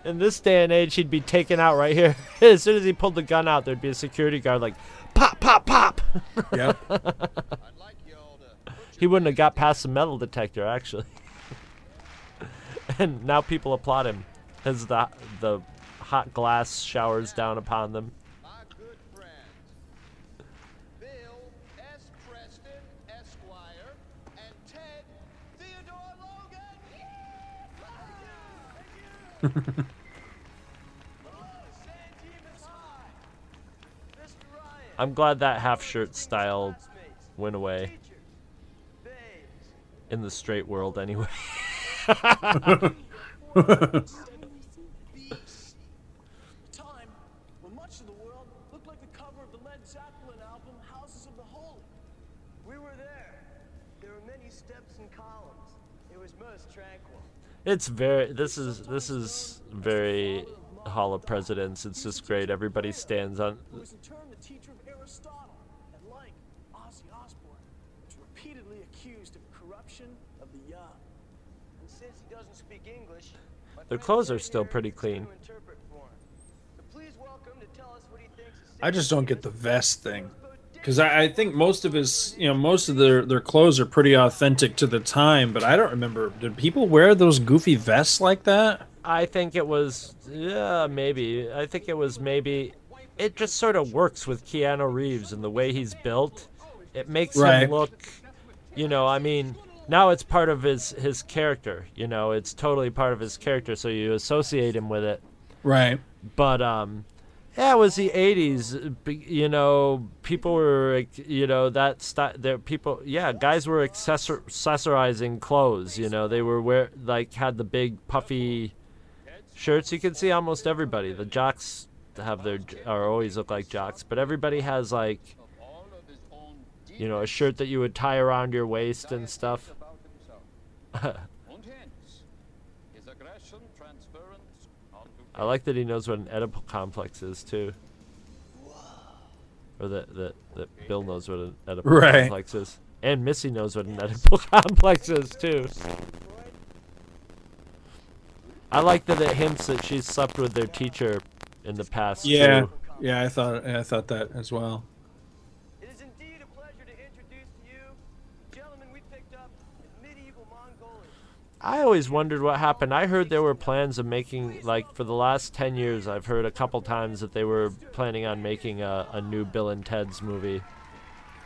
In this day and age, he'd be taken out right here. As soon as he pulled the gun out, there'd be a security guard like... Pop, pop, pop. Yeah. He wouldn't have got past the metal detector, actually. And now people applaud him as the hot glass showers down upon them. My good friend, Bill S. Preston, Esquire, and Ted Theodore Logan. Yeah! I'm glad that half-shirt style went away. In the straight world, anyway. It's very... This is very Hall of Presidents. It's just great. Everybody stands on... Their clothes are still pretty clean. I just don't get the vest thing, because I think most of his, you know, most of their clothes are pretty authentic to the time. But I don't remember. Did people wear those goofy vests like that? I think it was, yeah, maybe. I think it was maybe. It just sort of works with Keanu Reeves and the way he's built. It makes him look, you know, I mean. Now it's part of his character, you know. It's totally part of his character, so you associate him with it. Right. But Yeah, it was the 80s. You know, people were, you know, guys were accessorizing clothes. You know, they were had the big puffy shirts. You can see almost everybody. The jocks always look like jocks, but everybody has like, you know, a shirt that you would tie around your waist and stuff. I like that he knows what an Oedipal complex is too, or that Bill knows what an Oedipal complex is, and Missy knows what an Oedipal complex is too. I like that it hints that she's slept with their teacher in the past. Yeah, too. Yeah, I thought that as well. It is indeed a pleasure to introduce to you, gentlemen. We picked up medieval Mongolia. I always wondered what happened. I heard there were plans of making, like, for the last 10 years, I've heard a couple times that they were planning on making a new Bill and Ted's movie.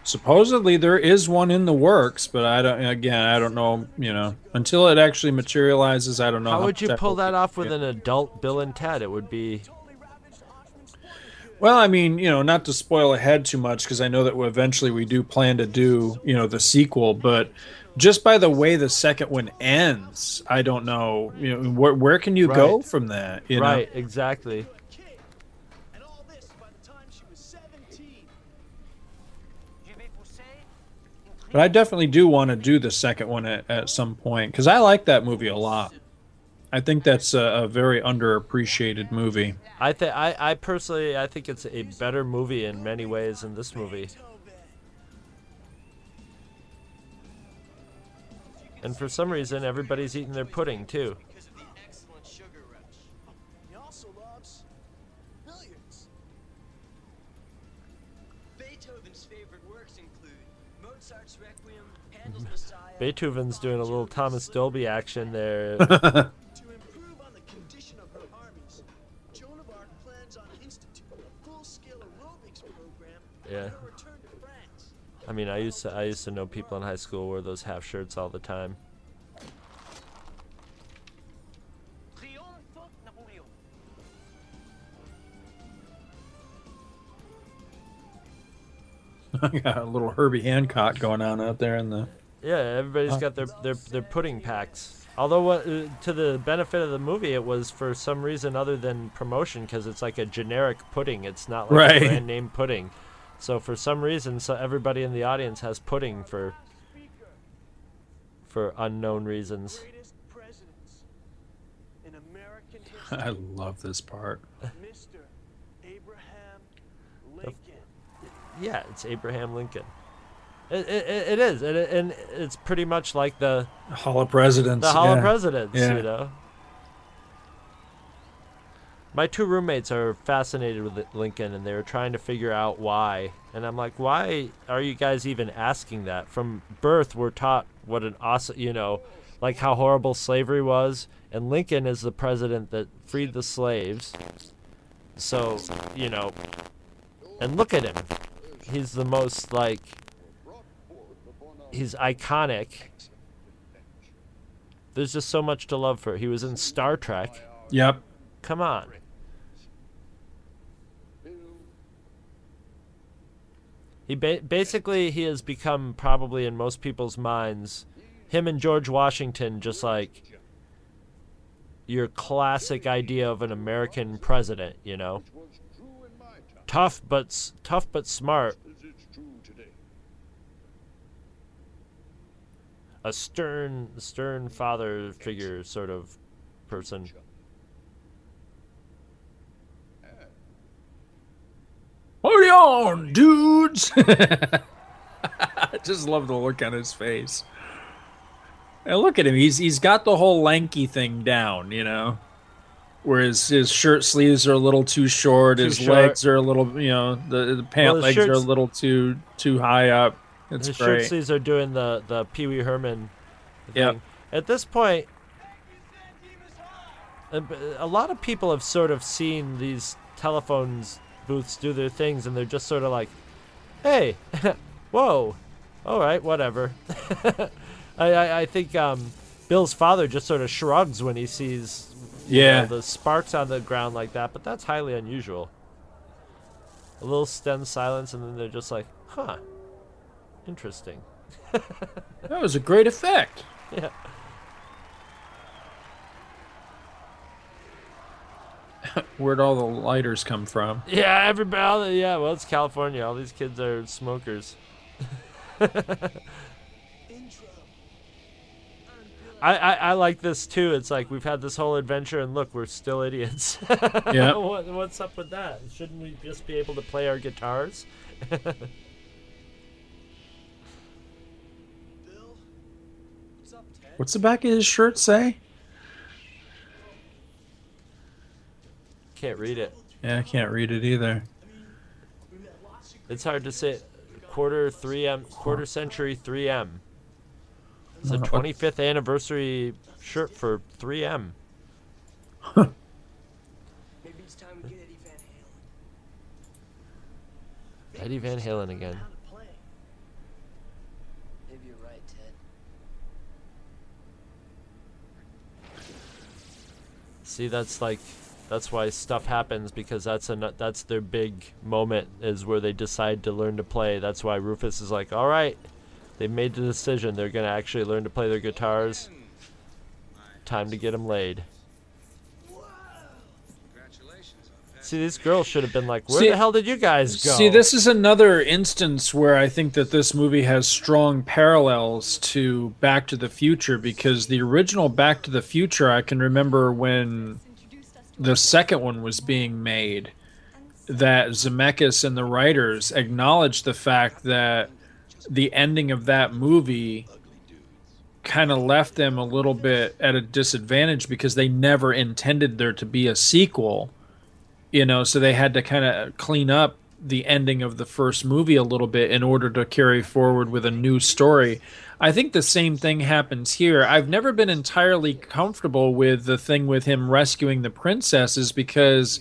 Supposedly there is one in the works, but I don't know, you know, until it actually materializes, I don't know. How would you pull that off with an adult Bill and Ted? It would be... Well, I mean, you know, not to spoil ahead too much, because I know that eventually we do plan to do, you know, the sequel, but just by the way the second one ends, I don't know, you know, where can you go from that? You know? Exactly. But I definitely do want to do the second one at some point, because I like that movie a lot. I think that's a very underappreciated movie. I think it's a better movie in many ways than this movie. And for some reason, everybody's eating their pudding too. Beethoven's doing a little Thomas Dolby action there. Yeah. I mean, I used to know people in high school who wore those half shirts all the time. I got a little Herbie Hancock going on out there in the... Yeah, everybody's got their pudding packs. Although, to the benefit of the movie, it was for some reason other than promotion, because it's like a generic pudding. It's not like a brand name pudding. So for some reason, everybody in the audience has pudding for unknown reasons. I love this part. Yeah, it's Abraham Lincoln. It is, and it's pretty much like the Hall of Presidents. The Hall of Presidents, you know. My two roommates are fascinated with Lincoln, and they were trying to figure out why. And I'm like, why are you guys even asking that? From birth, we're taught what an awesome, you know, like how horrible slavery was. And Lincoln is the president that freed the slaves. So, you know, and look at him. He's the most, like... He's iconic. There's just so much to love for. He was in Star Trek. Yep. Come on. He basically, he has become probably in most people's minds, him and George Washington, just like your classic idea of an American president, you know. Tough but smart. A stern father figure sort of person. Hold on, dudes! I just love the look on his face. And look at him. He's got the whole lanky thing down, you know. Whereas his shirt sleeves are a little too short. Legs are a little, you know, the pant legs are a little too high up. The shirt sleeves are doing the Pee Wee Herman thing. Yep. At this point, a lot of people have sort of seen these telephone booths do their things, and they're just sort of like, hey, whoa, all right, whatever. I think Bill's father just sort of shrugs when he sees the sparks on the ground like that, but that's highly unusual. A little stunned silence, and then they're just like, huh, interesting. That was a great effect. Yeah. Where'd all the lighters come from? Yeah, everybody. Yeah, well, it's California. All these kids are smokers. I like this too. It's like we've had this whole adventure, and look, we're still idiots. Yeah. What's up with that? Shouldn't we just be able to play our guitars? What's the back of his shirt say? Can't read it. Yeah, I can't read it either. It's hard to say. Quarter century 3M. It's a 25th anniversary shirt for 3M. Maybe it's time we get Eddie Van Halen again. Maybe you're right, Ted. See, that's like. That's why stuff happens, because that's their big moment, is where they decide to learn to play. That's why Rufus is like, all right, they've made the decision. They're going to actually learn to play their guitars. Time to get them laid. See, these girls should have been like, where the hell did you guys go? See, this is another instance where I think that this movie has strong parallels to Back to the Future, because the original Back to the Future, I can remember when the second one was being made, that Zemeckis and the writers acknowledged the fact that the ending of that movie kind of left them a little bit at a disadvantage, because they never intended there to be a sequel, you know, so they had to kind of clean up the ending of the first movie a little bit in order to carry forward with a new story. I think the same thing happens here. I've never been entirely comfortable with the thing with him rescuing the princesses, because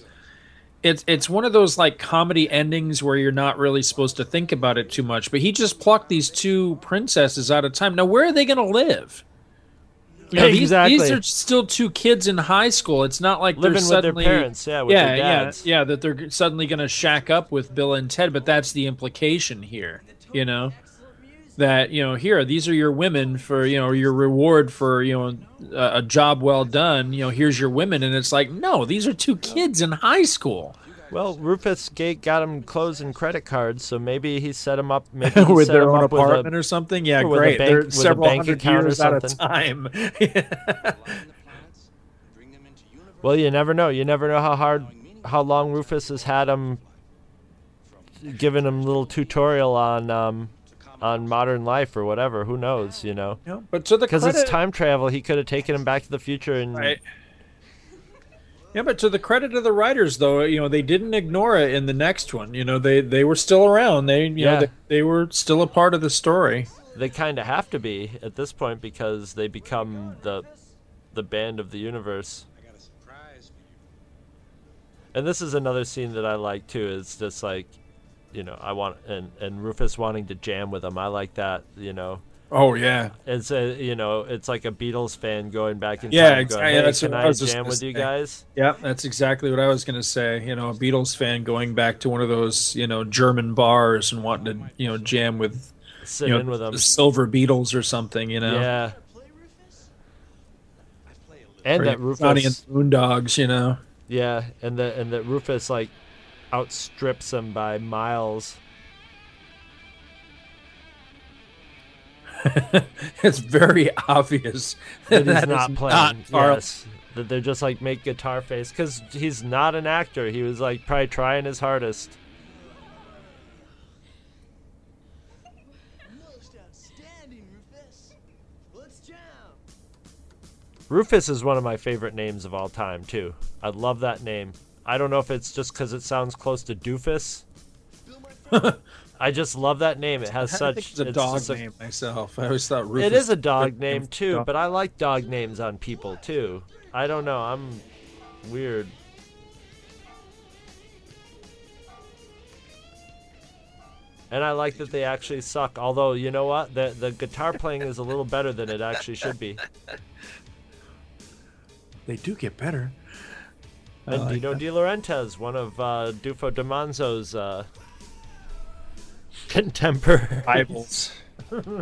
it's one of those like comedy endings where you're not really supposed to think about it too much. But he just plucked these two princesses out of time. Now, where are they going to live? You know, exactly. These are still two kids in high school. It's not like living they're suddenly with their parents, with their dads, that they're suddenly going to shack up with Bill and Ted. But that's the implication here, you know. That, you know, here, these are your women for, you know, your reward for, you know, a job well done. You know, here's your women. And it's like, no, these are two kids in high school. Well, Rufus Gate got him clothes and credit cards, so maybe he set him up with their own apartment or something. Yeah, great. They're several hundred years out of time. Well, you never know. You never know how long Rufus has had him, giving him a little tutorial on modern life or whatever. Who knows, you know? Yeah, but to the credit, because it's time travel, he could have taken him back to the future and right. Yeah, but to the credit of the writers, though, you know, they didn't ignore it in the next one. You know, they were still around. They were still a part of the story. They kind of have to be at this point, because they become the band of the universe. I got a surprise for you. And this is another scene that I like too. It's just like, you know, I want and Rufus wanting to jam with him. I like that, you know. Oh yeah, it's you know, it's like a Beatles fan going back in time. Exactly. Going, hey, that's can what I was jam with you guys? Yeah, that's exactly what I was going to say. You know, a Beatles fan going back to one of those, you know, German bars and wanting to, you know, jam with, sit you know, in with them. The Silver Beatles or something. You know. Yeah. And or that Rufus, Johnny and the Moondogs, you know. Yeah, and that Rufus like outstrips him by miles. It's very obvious that he's not playing. Yes, that they're just like make guitar face, because he's not an actor. He was like probably trying his hardest. Most outstanding, Rufus. Let's jam. Rufus is one of my favorite names of all time too. I love that name. I don't know if it's just because it sounds close to Doofus. I just love that name. It has such. It's a dog name myself. I always thought Rufus. It is a dog name too, but I like dog names on people too. I don't know. I'm weird. And I like that they actually suck. Although, you know what? The guitar playing is a little better than it actually should be. They do get better. And like Dino De Laurentiis, one of Dufo DiManzo's contemporaries. Eyeballs.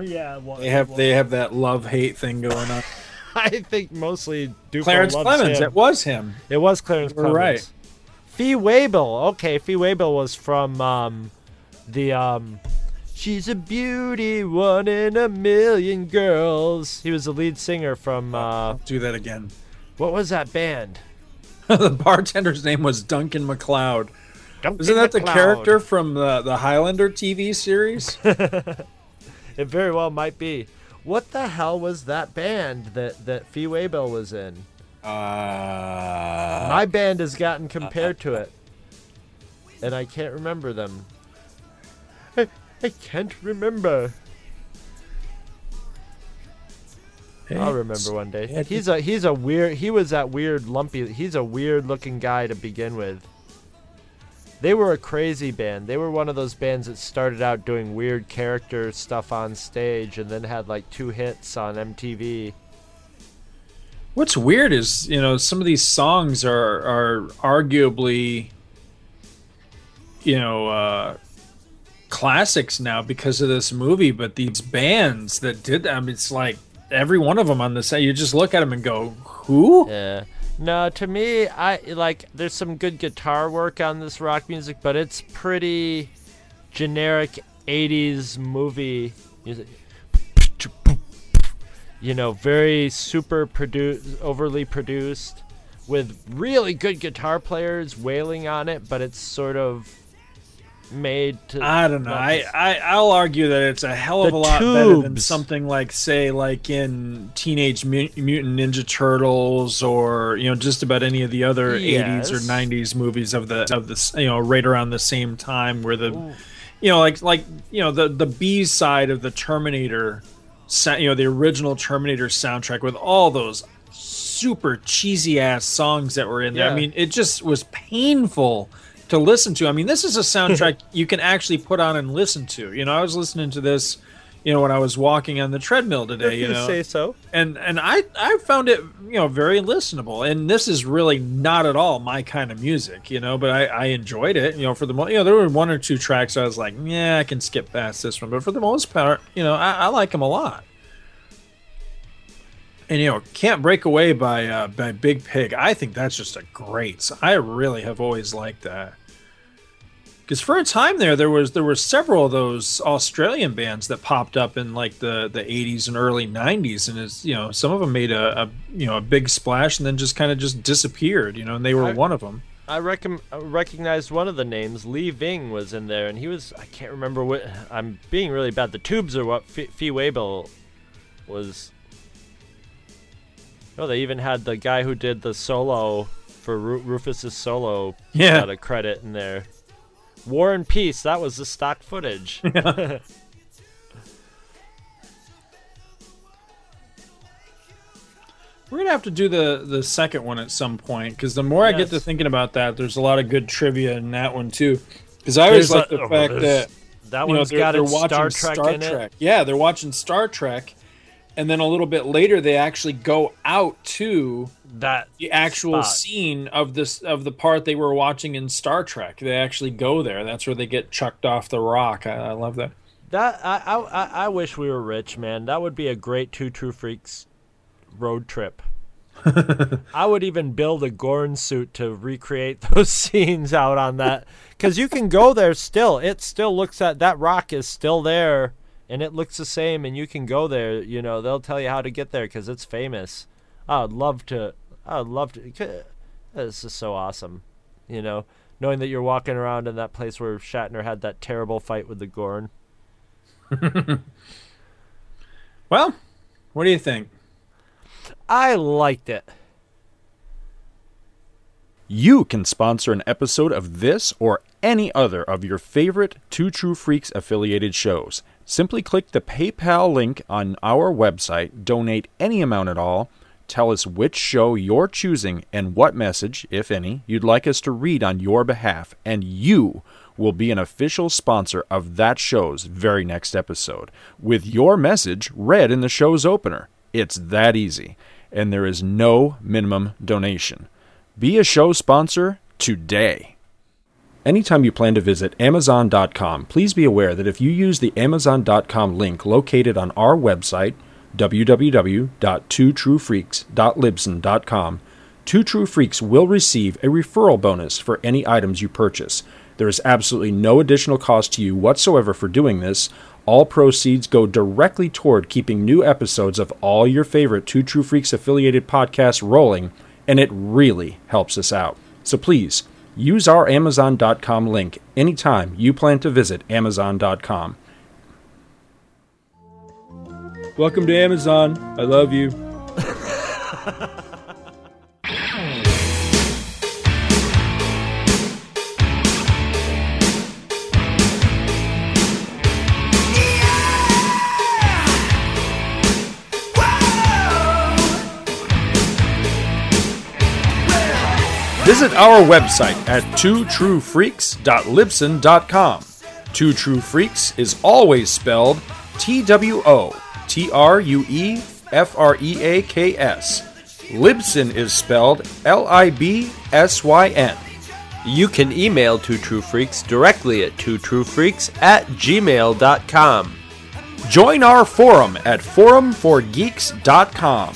Yeah, well, they have that love-hate thing going on. I think mostly Dufo Clarence Clemons. Him. It was him. It was Clarence Clemons. Right. Fee Waybill. Okay, Fee Waybill was from She's a Beauty, One in a Million Girls. He was the lead singer from... do that again. What was that band? The bartender's name was Duncan MacLeod. Isn't that the character from the Highlander TV series? It very well might be. What the hell was that band that Fee Waybill was in? My band has gotten compared to it, and I can't remember them. I can't remember. I'll remember one day. He's a weird. He was that weird lumpy. He's a weird looking guy to begin with. They were a crazy band. They were one of those bands that started out doing weird character stuff on stage and then had like 2 hits on MTV. What's weird is, you know, some of these songs are arguably, you know, classics now because of this movie. But these bands that did them, I mean, it's like every one of them on the set, you just look at them and go, who? Yeah. No, to me, there's some good guitar work on this rock music, but it's pretty generic 80s movie music. You know, very overly produced, with really good guitar players wailing on it, but it's sort of made to... I don't know. I'll argue that it's a hell of a lot better than something like, say, like in Teenage Mutant Ninja Turtles, or, you know, just about any of the other 80s or 90s movies of the you know, right around the same time, where the you know, like you know, the B side of the Terminator, you know, the original Terminator soundtrack with all those super cheesy ass songs that were in there. I mean, it just was painful to listen to. I mean, this is a soundtrack you can actually put on and listen to. You know, I was listening to this, you know, when I was walking on the treadmill today. You know, say so. And I found it, you know, very listenable. And this is really not at all my kind of music, you know. But I enjoyed it. You know, for the most, you know, there were 1 or 2 tracks I was like, yeah, I can skip past this one. But for the most part, you know, I like them a lot. And, you know, Can't Break Away by Big Pig, I think that's just a great song. I really have always liked that. Because for a time there were several of those Australian bands that popped up in like the 80s and early 90s, and it's, you know, some of them made a you know, a big splash and then just kind of just disappeared, you know, and they were one of them. I recognized one of the names. Lee Ving was in there, and he was, I can't remember what, I'm being really bad. The Tubes are what Fee Waybill was. Oh, they even had the guy who did the solo for Rufus's solo got a credit in there. War and Peace, that was the stock footage. Yeah. We're going to have to do the second one at some point, because the more I get to thinking about that, there's a lot of good trivia in that one, too. Because I always like the fact that... That one's got Star Trek in it. Yeah, they're watching Star Trek, and then a little bit later they actually go out to the actual scene of the part they were watching in Star Trek. They actually go there. That's where they get chucked off the rock. I love that. I wish we were rich, man. That would be a great Two True Freaks road trip. I would even build a Gorn suit to recreate those scenes out on that, because you can go there still. It still looks at that rock is still there. And it looks the same, and you can go there. You know, they'll tell you how to get there because it's famous. I would love to. This is so awesome. You know, knowing that you're walking around in that place where Shatner had that terrible fight with the Gorn. Well, what do you think? I liked it. You can sponsor an episode of this or any other of your favorite Two True Freaks affiliated shows. Simply click the PayPal link on our website, donate any amount at all, tell us which show you're choosing and what message, if any, you'd like us to read on your behalf, and you will be an official sponsor of that show's very next episode, with your message read in the show's opener. It's that easy, and there is no minimum donation. Be a show sponsor today. Anytime you plan to visit Amazon.com, please be aware that if you use the Amazon.com link located on our website, www.twotruefreaks.libsen.com, Two True Freaks will receive a referral bonus for any items you purchase. There is absolutely no additional cost to you whatsoever for doing this. All proceeds go directly toward keeping new episodes of all your favorite Two True Freaks affiliated podcasts rolling, and it really helps us out. So please, use our Amazon.com link anytime you plan to visit Amazon.com. Welcome to Amazon. I love you. Visit our website at twotruefreaks.libsen.com. Two True Freaks is always spelled TWOTRUEFREAKS. Libsyn is spelled LIBSYN. You can email Two True Freaks directly at twotruefreaks@gmail.com. Join our forum at forumforgeeks.com,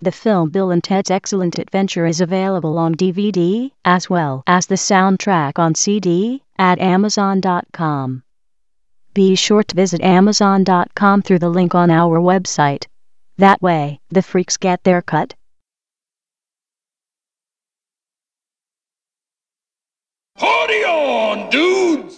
The film Bill and Ted's Excellent Adventure is available on DVD, as well as the soundtrack on CD, at Amazon.com. Be sure to visit Amazon.com through the link on our website. That way, the freaks get their cut. Party on, dudes!